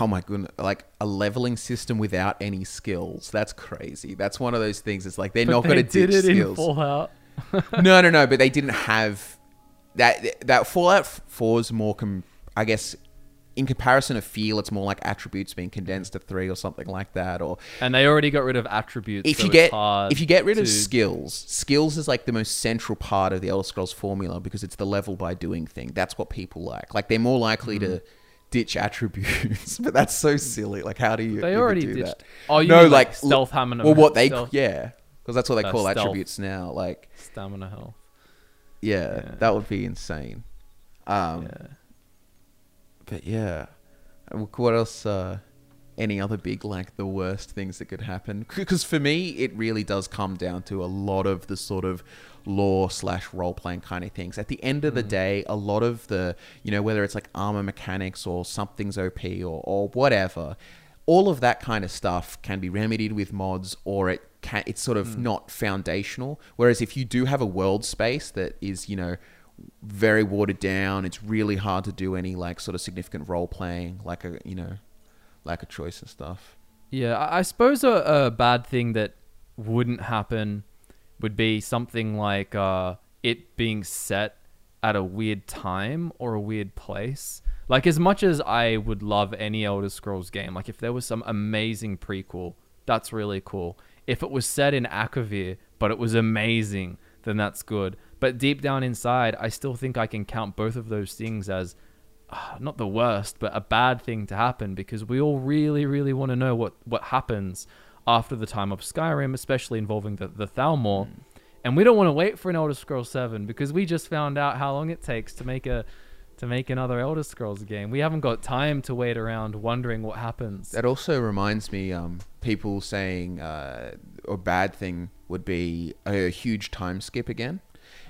oh my goodness, like a leveling system without any skills. That's crazy. That's one of those things. It's like they're but not they going to ditch skills. They did it in Fallout. no, no, no. But they didn't have that. That Fallout four is more, com- I guess, in comparison to feel, it's more like attributes being condensed to three or something like that. Or and they already got rid of attributes. If so you get if you get rid to... of skills, skills is like the most central part of the Elder Scrolls formula because it's the level by doing thing. That's what people like. Like they're more likely mm-hmm. to ditch attributes, but that's so silly. Like how do you? They already do ditched. That? Oh, you no, mean like, like stealth, hammer. Well, what they stealth. yeah, because that's what they no, call stealth. attributes now. Like stamina, health. Yeah, yeah, that would be insane. Um, yeah. But yeah, what else, uh, any other big, like the worst things that could happen? Because for me, it really does come down to a lot of the sort of lore slash role-playing kind of things. At the end of the day, a lot of the, you know, whether it's like armor mechanics or something's O P or, or whatever, all of that kind of stuff can be remedied with mods or it can, it's sort of mm. not foundational. Whereas if you do have a world space that is, you know, very watered down, it's really hard to do any like sort of significant role playing, like a you know like a choice and stuff. Yeah, I suppose a, a bad thing that wouldn't happen would be something like uh it being set at a weird time or a weird place. Like, as much as I would love any Elder Scrolls game, like if there was some amazing prequel, that's really cool. If it was set in Akavir, but it was amazing, then that's good. But deep down inside, I still think I can count both of those things as uh, not the worst, but a bad thing to happen, because we all really, really want to know what, what happens after the time of Skyrim, especially involving the, the Thalmor. Mm. And we don't want to wait for an Elder Scrolls seven, because we just found out how long it takes to make a to make another Elder Scrolls game. We haven't got time to wait around wondering what happens. That also reminds me, um, people saying uh, a bad thing would be a huge time skip again.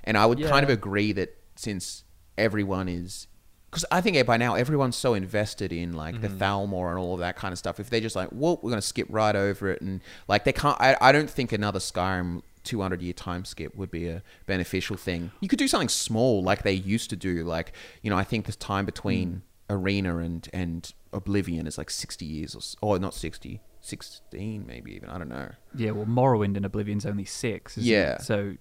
And I would yeah. kind of agree that, since everyone is... Because I think by now everyone's so invested in like mm-hmm. the Thalmor and all of that kind of stuff. If they're just like, whoa, we're going to skip right over it. And like they can't... I, I don't think another Skyrim... two hundred year time skip would be a beneficial thing. You could do something small like they used to do. Like, you know, I think the time between mm. Arena and, and Oblivion is like sixty years or, or not sixty, sixteen maybe even. I don't know. Yeah, well, Morrowind and Oblivion's only six. Isn't yeah. it? So,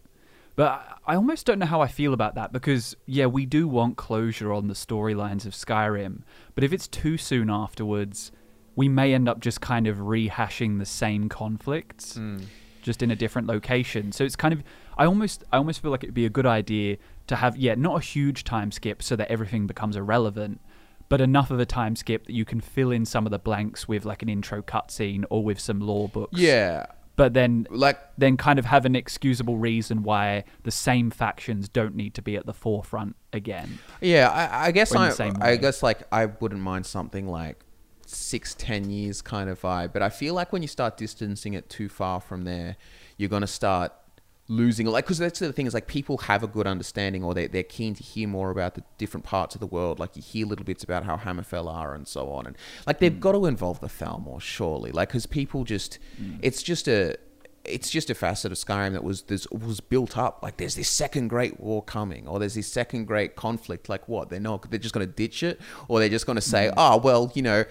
but I almost don't know how I feel about that, because, yeah, we do want closure on the storylines of Skyrim. But if it's too soon afterwards, we may end up just kind of rehashing the same conflicts. Mm. Just in a different location. So it's kind of, I almost I almost feel like it'd be a good idea to have, yeah, not a huge time skip so that everything becomes irrelevant, but enough of a time skip that you can fill in some of the blanks with like an intro cutscene or with some lore books. Yeah. But then like then kind of have an excusable reason why the same factions don't need to be at the forefront again. Yeah, I, I guess I I guess like I wouldn't mind something like six ten years kind of vibe, but I feel like when you start distancing it too far from there, you're going to start losing, like, because that's the thing, is like people have a good understanding, or they, they're keen to hear more about the different parts of the world. Like you hear little bits about how Hammerfell are and so on, and like they've mm. got to involve the Thalmor surely, like, because people just mm. it's just a it's just a facet of Skyrim that was this was built up. Like there's this second great war coming, or there's this second great conflict. Like what, they're not they're just going to ditch it, or they're just going to say, mm. oh well, you know,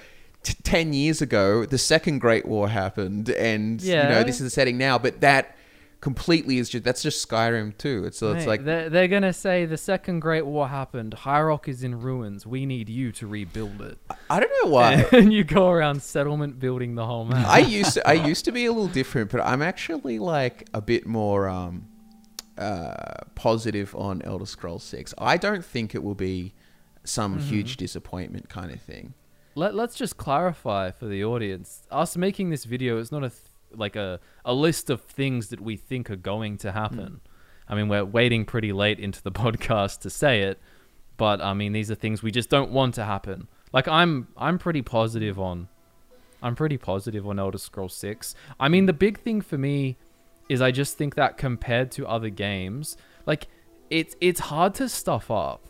ten years ago, the second Great War happened, and yeah. you know, this is the setting now. But that completely is just that's just Skyrim too. It's, Mate, it's like they're, they're gonna say the second Great War happened. High Rock is in ruins. We need you to rebuild it. I don't know why. And you go around settlement building the whole map. I used to, I used to be a little different, but I'm actually like a bit more um, uh, positive on Elder Scrolls six. I don't think it will be some mm-hmm. huge disappointment kind of thing. Let, let's just clarify for the audience. Us making this video is not a th like a, a list of things that we think are going to happen. Mm. I mean, we're waiting pretty late into the podcast to say it, but I mean, these are things we just don't want to happen. Like I'm, I'm pretty positive on, I'm pretty positive on Elder Scrolls six. I mean, the big thing for me is I just think that compared to other games, like it's, it's hard to stuff up.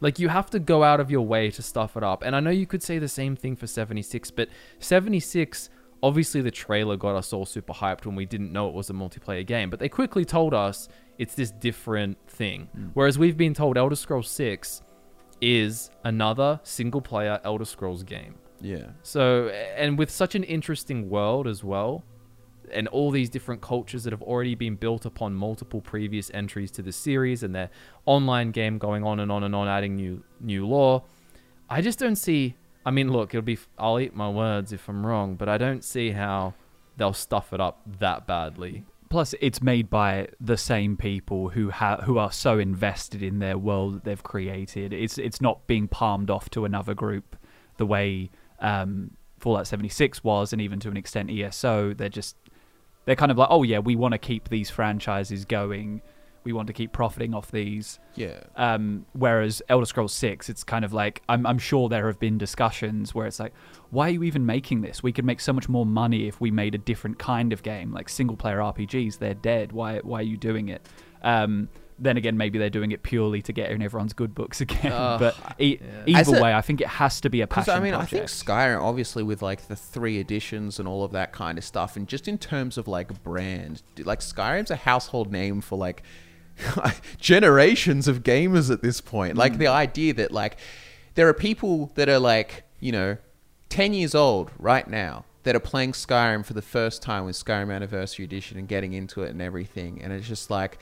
Like, you have to go out of your way to stuff it up. And I know you could say the same thing for seventy-six, but seventy-six, obviously the trailer got us all super hyped when we didn't know it was a multiplayer game, but they quickly told us it's this different thing. Mm. Whereas we've been told Elder Scrolls six is another single-player Elder Scrolls game. Yeah. So, and with such an interesting world as well, and all these different cultures that have already been built upon multiple previous entries to the series and their online game going on and on and on, adding new new lore. I just don't see... I mean, look, it'll be... I'll eat my words if I'm wrong, but I don't see how they'll stuff it up that badly. Plus, it's made by the same people who ha who are so invested in their world that they've created. It's, it's not being palmed off to another group the way um, Fallout seventy-six was, and even to an extent E S O. They're just... They're kind of like, oh yeah, we want to keep these franchises going. We want to keep profiting off these. Yeah. Um, whereas Elder Scrolls six, it's kind of like, I'm, I'm sure there have been discussions where it's like, why are you even making this? We could make so much more money if we made a different kind of game, like single player R P Gs. They're dead. Why, why are you doing it? Um, then again, maybe they're doing it purely to get in everyone's good books again. Uh, but e yeah. either a, way, I think it has to be a passion I mean, project. I think Skyrim, obviously, with like the three editions and all of that kind of stuff, and just in terms of like brand, like Skyrim's a household name for like generations of gamers at this point. Like mm. the idea that like there are people that are like, you know, ten years old right now that are playing Skyrim for the first time with Skyrim Anniversary Edition and getting into it and everything. And it's just like...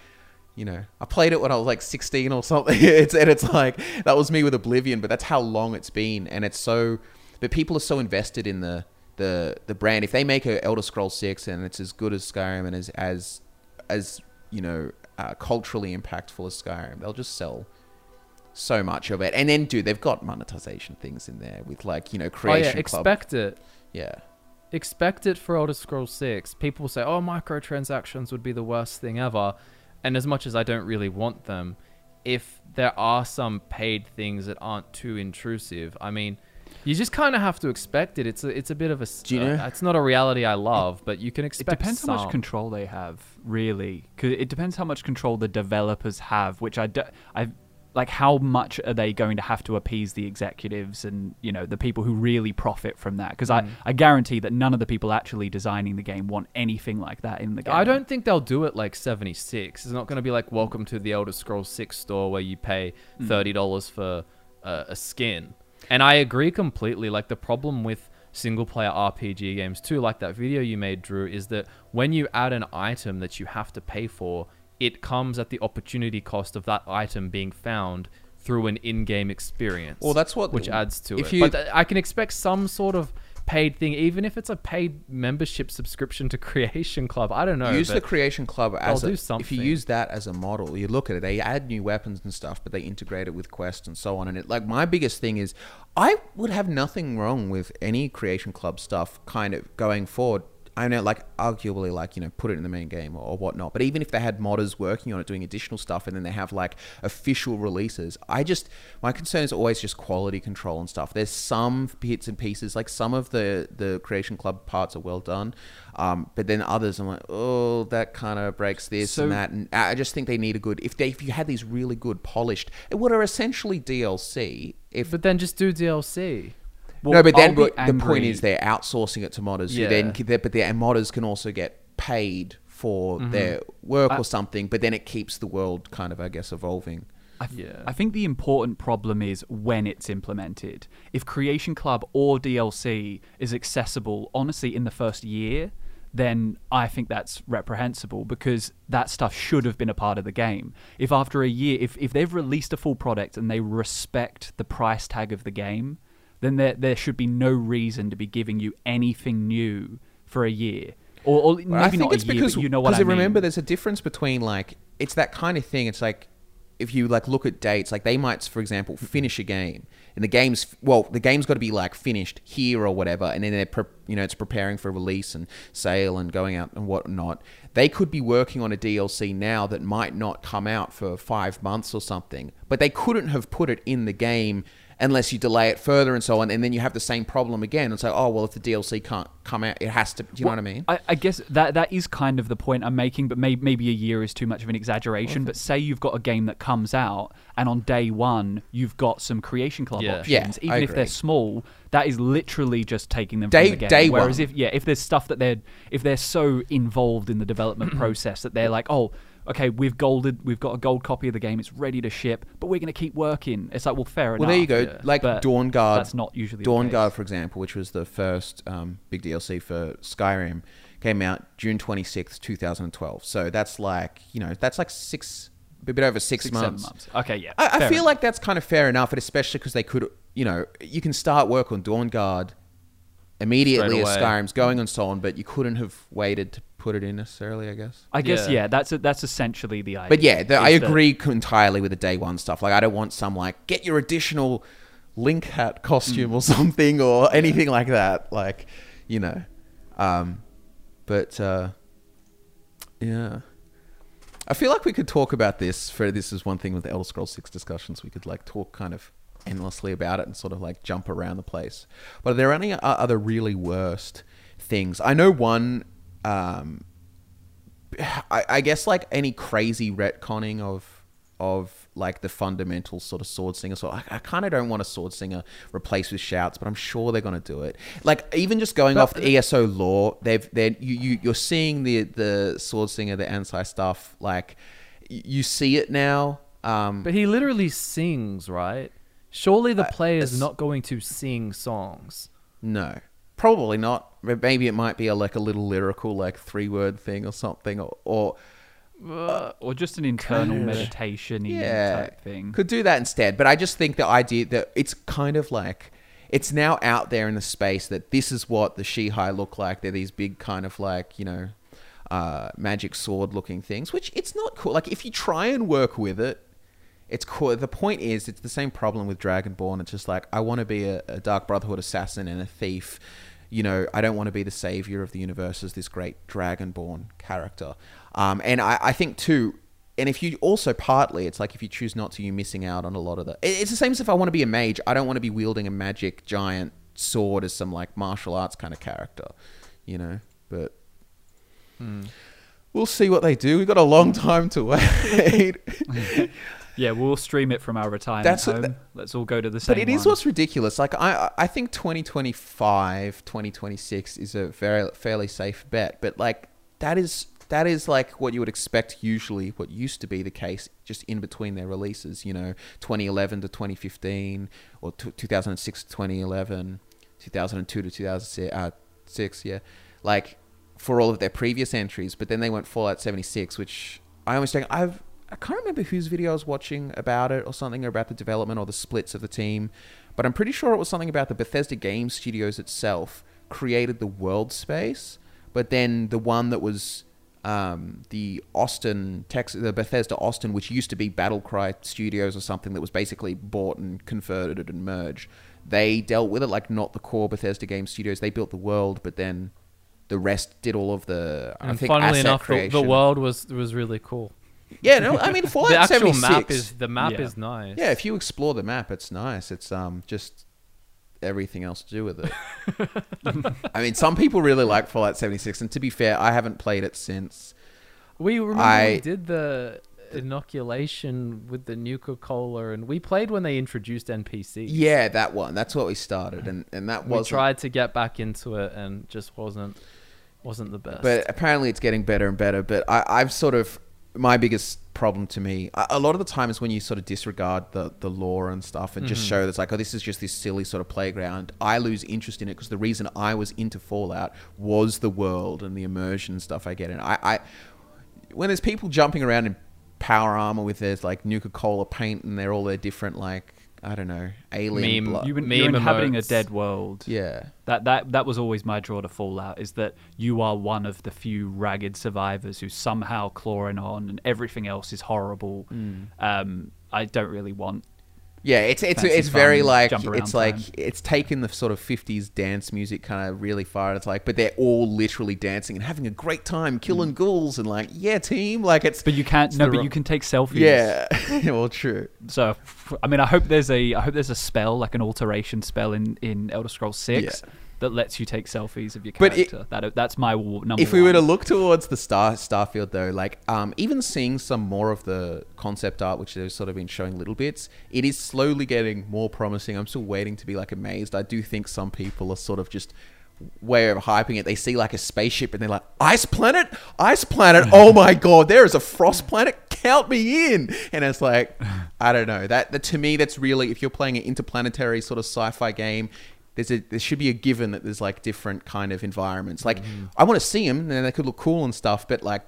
you know, I played it when I was like sixteen or something. It's, and it's like, that was me with Oblivion, but that's how long it's been. And it's so, but people are so invested in the, the, the brand. If they make a Elder Scrolls six and it's as good as Skyrim and as, as, as, you know, uh, culturally impactful as Skyrim, they'll just sell so much of it. And then, dude, they've got monetization things in there with like, you know, creation. Oh, yeah, expect club. it. Yeah. Expect it for Elder Scrolls six. People say, oh, microtransactions would be the worst thing ever. And as much as I don't really want them, if there are some paid things that aren't too intrusive, I mean, you just kind of have to expect it. It's a, it's a bit of a... Do you uh, know? It's not a reality I love, but you can expect some. It depends some. how much control they have, really. 'Cause it depends how much control the developers have, which I... Do, I like, how much are they going to have to appease the executives and, you know, the people who really profit from that? Because mm. I, I guarantee that none of the people actually designing the game want anything like that in the game. I don't think they'll do it like seventy-six. It's not going to be like, welcome to the Elder Scrolls six store where you pay thirty dollars mm. for uh, a skin. And I agree completely. Like, the problem with single-player R P G games too, like that video you made, Drew, is that when you add an item that you have to pay for, it comes at the opportunity cost of that item being found through an in-game experience. Well, that's what... Which adds to it. You, but I can expect some sort of paid thing, even if it's a paid membership subscription to Creation Club. I don't know. Use the Creation Club as a... Do something. If you use that as a model, you look at it, they add new weapons and stuff, but they integrate it with quests and so on. And it, like, my biggest thing is, I would have nothing wrong with any Creation Club stuff kind of going forward. I know, like, arguably, like, you know, put it in the main game or, or whatnot. But even if they had modders working on it, doing additional stuff, and then they have, like, official releases, I just... My concern is always just quality control and stuff. There's some bits and pieces. Like, some of the, the Creation Club parts are well done. Um, but then others, I'm like, oh, that kind of breaks this so, and that. And I just think they need a good... If they if you had these really good, polished... What are essentially D L C... If, but then just do D L C. Well, no, but then but the point is they're outsourcing it to modders. Yeah. Who then, but the modders can also get paid for mm-hmm. their work I, or something. But then it keeps the world kind of, I guess, evolving. I, yeah. I think the important problem is when it's implemented. If Creation Club or D L C is accessible, honestly, in the first year, then I think that's reprehensible because that stuff should have been a part of the game. If after a year, if, if they've released a full product and they respect the price tag of the game, then there there should be no reason to be giving you anything new for a year. Or, or well, maybe I think not it's a year, because, but you know what I mean. Because remember, there's a difference between, like, it's that kind of thing. It's like, if you, like, look at dates, like, they might, for example, finish a game. And the game's, well, the game's got to be, like, finished here or whatever. And then, they're pre you know, it's preparing for release and sale and going out and whatnot. They could be working on a D L C now that might not come out for five months or something. But they couldn't have put it in the game unless you delay it further and so on, and then you have the same problem again. And say, oh, well, if the D L C can't come out, it has to... Do you well, know what I mean? I, I guess that that is kind of the point I'm making, but may, maybe a year is too much of an exaggeration. Well, but say you've got a game that comes out, and on day one, you've got some Creation Club yeah. options. Yeah, even if they're small, that is literally just taking them day, from the game. Day Whereas one. if yeah, if there's stuff that they're... If they're so involved in the development process that they're like, oh... okay, we've golded, we've got a gold copy of the game, it's ready to ship, but we're going to keep working. It's like, well, fair well, enough. Well, there you go. Yeah. Like but Dawn Guard. That's not usually Dawn the case. Guard, for example, which was the first um, big D L C for Skyrim, came out June twenty-sixth, two thousand twelve. So that's like, you know, that's like six, a bit over six, six months. Seven months. Okay, yeah. I, I feel enough. like that's kind of fair enough, and especially because they could, you know, you can start work on Dawn Guard immediately as Skyrim's going and so on, but you couldn't have waited to put it in necessarily, I guess. I guess, yeah, yeah that's a, that's essentially the idea. But yeah, the, I agree the, entirely with the day one stuff. Like, I don't want some, like, get your additional Link hat costume mm. or something or yeah. anything like that. Like, you know. Um, but, uh, yeah. I feel like we could talk about this. For This is one thing with the Elder Scrolls six discussions. We could, like, talk kind of endlessly about it and sort of, like, jump around the place. But are there any other really worst things? I know one... Um, I, I guess like any crazy retconning of of like the fundamental sort of Sword Singer. So I, I kind of don't want a Sword Singer replaced with shouts, but I'm sure they're going to do it. Like even just going but, off the E S O lore, they've they you, you you're seeing the the Sword Singer, the Ansai stuff. Like you see it now. Um, but he literally sings, right? Surely the player is not going to sing songs. No. Probably not. Maybe it might be a, like a little lyrical, like three word thing or something, or, or Uh, or just an internal meditation yeah. type thing. Could do that instead. But I just think the idea that it's kind of like, it's now out there in the space that this is what the Shihai look like. They're these big kind of like, you know, uh, magic sword looking things, which it's not cool. Like if you try and work with it, it's cool. The point is, it's the same problem with Dragonborn. It's just like, I want to be a, a Dark Brotherhood assassin and a thief. You know, I don't want to be the savior of the universe as this great Dragonborn character. Um, and I, I think too, and if you also partly, it's like if you choose not to, you're missing out on a lot of the... It's the same as if I want to be a mage. I don't want to be wielding a magic giant sword as some like martial arts kind of character, you know, but... Hmm. We'll see what they do. We've got a long time to wait. Yeah, we'll stream it from our retirement That's home. Th- Let's all go to the same But it one. Is what's ridiculous. Like, I I think twenty twenty-five, twenty twenty-six is a very fairly safe bet. But, like, that is, that is like, what you would expect usually, what used to be the case, just in between their releases. You know, twenty eleven to twenty fifteen, or t- two thousand six to twenty eleven, two thousand two to two thousand six, yeah. Like, for all of their previous entries. But then they went Fallout seventy-six, which I almost think I've... I can't remember whose video I was watching about it or something, or about the development or the splits of the team, but I'm pretty sure it was something about the Bethesda Game Studios itself created the world space, but then the one that was um, the Austin, Texas, the Bethesda Austin, which used to be Battlecry Studios or something that was basically bought and converted and merged, they dealt with it like not the core Bethesda Game Studios. They built the world, but then the rest did all of the, and I think, funnily asset enough, creation. The, the world was was really cool. Yeah, no, I mean, Fallout the actual seventy-six. Map is, the map yeah. is nice. Yeah, if you explore the map, it's nice. It's um just everything else to do with it. I mean, some people really like Fallout seventy-six, and to be fair, I haven't played it since. We remember I, we did the inoculation with the Nuka-Cola, and we played when they introduced N P Cs. Yeah, that one. That's what we started, and, and that was... We tried to get back into it and just wasn't, wasn't the best. But apparently it's getting better and better, but I, I've sort of... My biggest problem to me, a lot of the time, is when you sort of disregard the, the lore and stuff and mm-hmm. just show that's like, oh, this is just this silly sort of playground. I lose interest in it because the reason I was into Fallout was the world and the immersion and stuff I get in. I, I when there's people jumping around in power armor with their like Nuka-Cola paint and they're all their different like, I don't know, alien... Meme, you've been, meme you're inhabiting emotes. A dead world. Yeah. That that that was always my draw to Fallout, is that you are one of the few ragged survivors who's somehow clawing on and everything else is horrible. Mm. Um, I don't really want... Yeah, it's it's it's very like... It's like... Time. It's taken the sort of fifties dance music kind of really far. It's like, but they're all literally dancing and having a great time, killing mm. ghouls and like, yeah, team, like it's... But you can't... No, but r- you can take selfies. Yeah. Well, true. So... I mean, I hope there's a I hope there's a spell, like an alteration spell in, in Elder Scrolls six yeah. that lets you take selfies of your character. It, that that's my number one. If we were to look towards the Star Starfield though, like um, even seeing some more of the concept art, which they've sort of been showing little bits, it is slowly getting more promising. I'm still waiting to be like amazed. I do think some people are sort of just way of hyping it. They see like a spaceship and they're like, ice planet, ice planet. Oh my god, there is a frost planet. Count me in. And it's like, I don't know. That, that to me, that's really, if you're playing an interplanetary sort of sci-fi game, there's a there should be a given that there's like different kind of environments. Like, mm. I want to see them, and they could look cool and stuff. But like,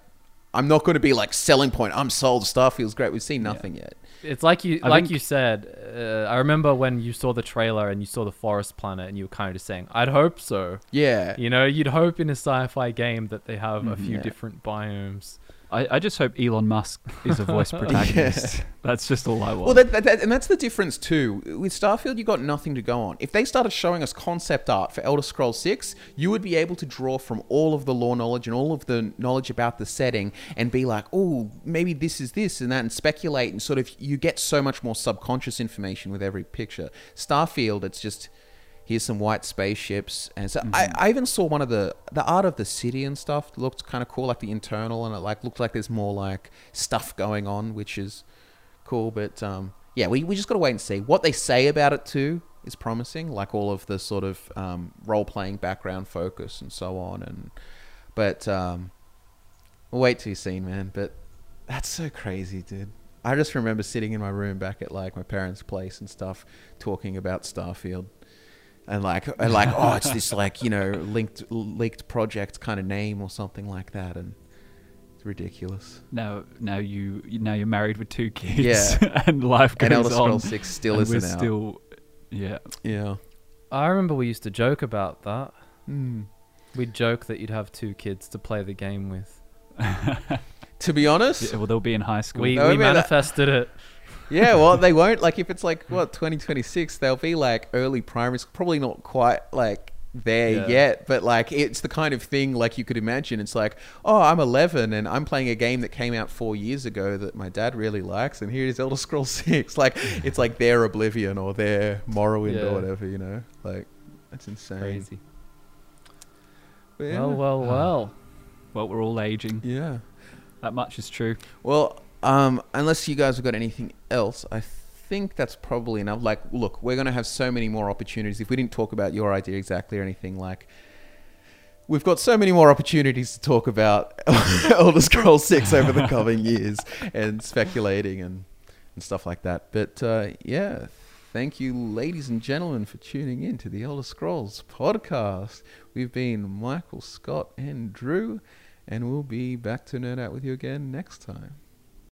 I'm not going to be like selling point. I'm sold. Star feels great. We've seen nothing yeah. yet. It's like you I like think... you said. Uh, I remember when you saw the trailer and you saw the forest planet, and you were kind of just saying, "I'd hope so." Yeah. You know, you'd hope in a sci-fi game that they have mm-hmm, a few yeah. different biomes. I, I just hope Elon Musk is a voice protagonist. yeah. That's just all I want. Well, that, that, that, and that's the difference too. With Starfield, you got nothing to go on. If they started showing us concept art for Elder Scrolls six, you would be able to draw from all of the lore knowledge and all of the knowledge about the setting and be like, oh, maybe this is this and that, and speculate, and sort of you get so much more subconscious information with every picture. Starfield, it's just... Here's some white spaceships. And so mm-hmm. I, I even saw one of the, the art of the city and stuff looked kind of cool, like the internal, and it like looked like there's more like stuff going on, which is cool. But um, yeah, we, we just got to wait and see. What they say about it too is promising, like all of the sort of um, role-playing background focus and so on. And But um, we'll wait till you've seen, man. But that's so crazy, dude. I just remember sitting in my room back at like my parents' place and stuff, talking about Starfield. And like, and like, oh, it's this like, you know, linked, leaked project kind of name or something like that. And ridiculous. Now, now you now you're married with two kids. Yeah, and life goes on. And Elder Scrolls six still isn't out. Still, yeah, yeah. I remember we used to joke about that. Mm. We'd joke that you'd have two kids to play the game with. To be honest, yeah, well, they'll be in high school. We, no, we manifested that. it. Yeah, well, they won't. Like, if it's like what twenty twenty-six, they'll be like early primary school. Probably not quite like there yeah. yet, but like it's the kind of thing like you could imagine. It's like, oh, I'm eleven and I'm playing a game that came out four years ago that my dad really likes, and here it is, Elder Scrolls six. Like, it's like their Oblivion or their Morrowind yeah. or whatever, you know? Like, that's insane. Crazy. But, yeah. Well, well, well. Uh, well, we're all aging. Yeah, that much is true. Well, um, unless you guys have got anything else, I think that's probably enough. Like, look, we're going to have so many more opportunities. If we didn't talk about your idea exactly or anything, like, we've got so many more opportunities to talk about Elder Scrolls six over the coming years and speculating and, and stuff like that. But uh, yeah, thank you, ladies and gentlemen, for tuning in to the Elder Scrolls podcast. We've been Michael, Scott, and Drew. And we'll be back to nerd out with you again next time.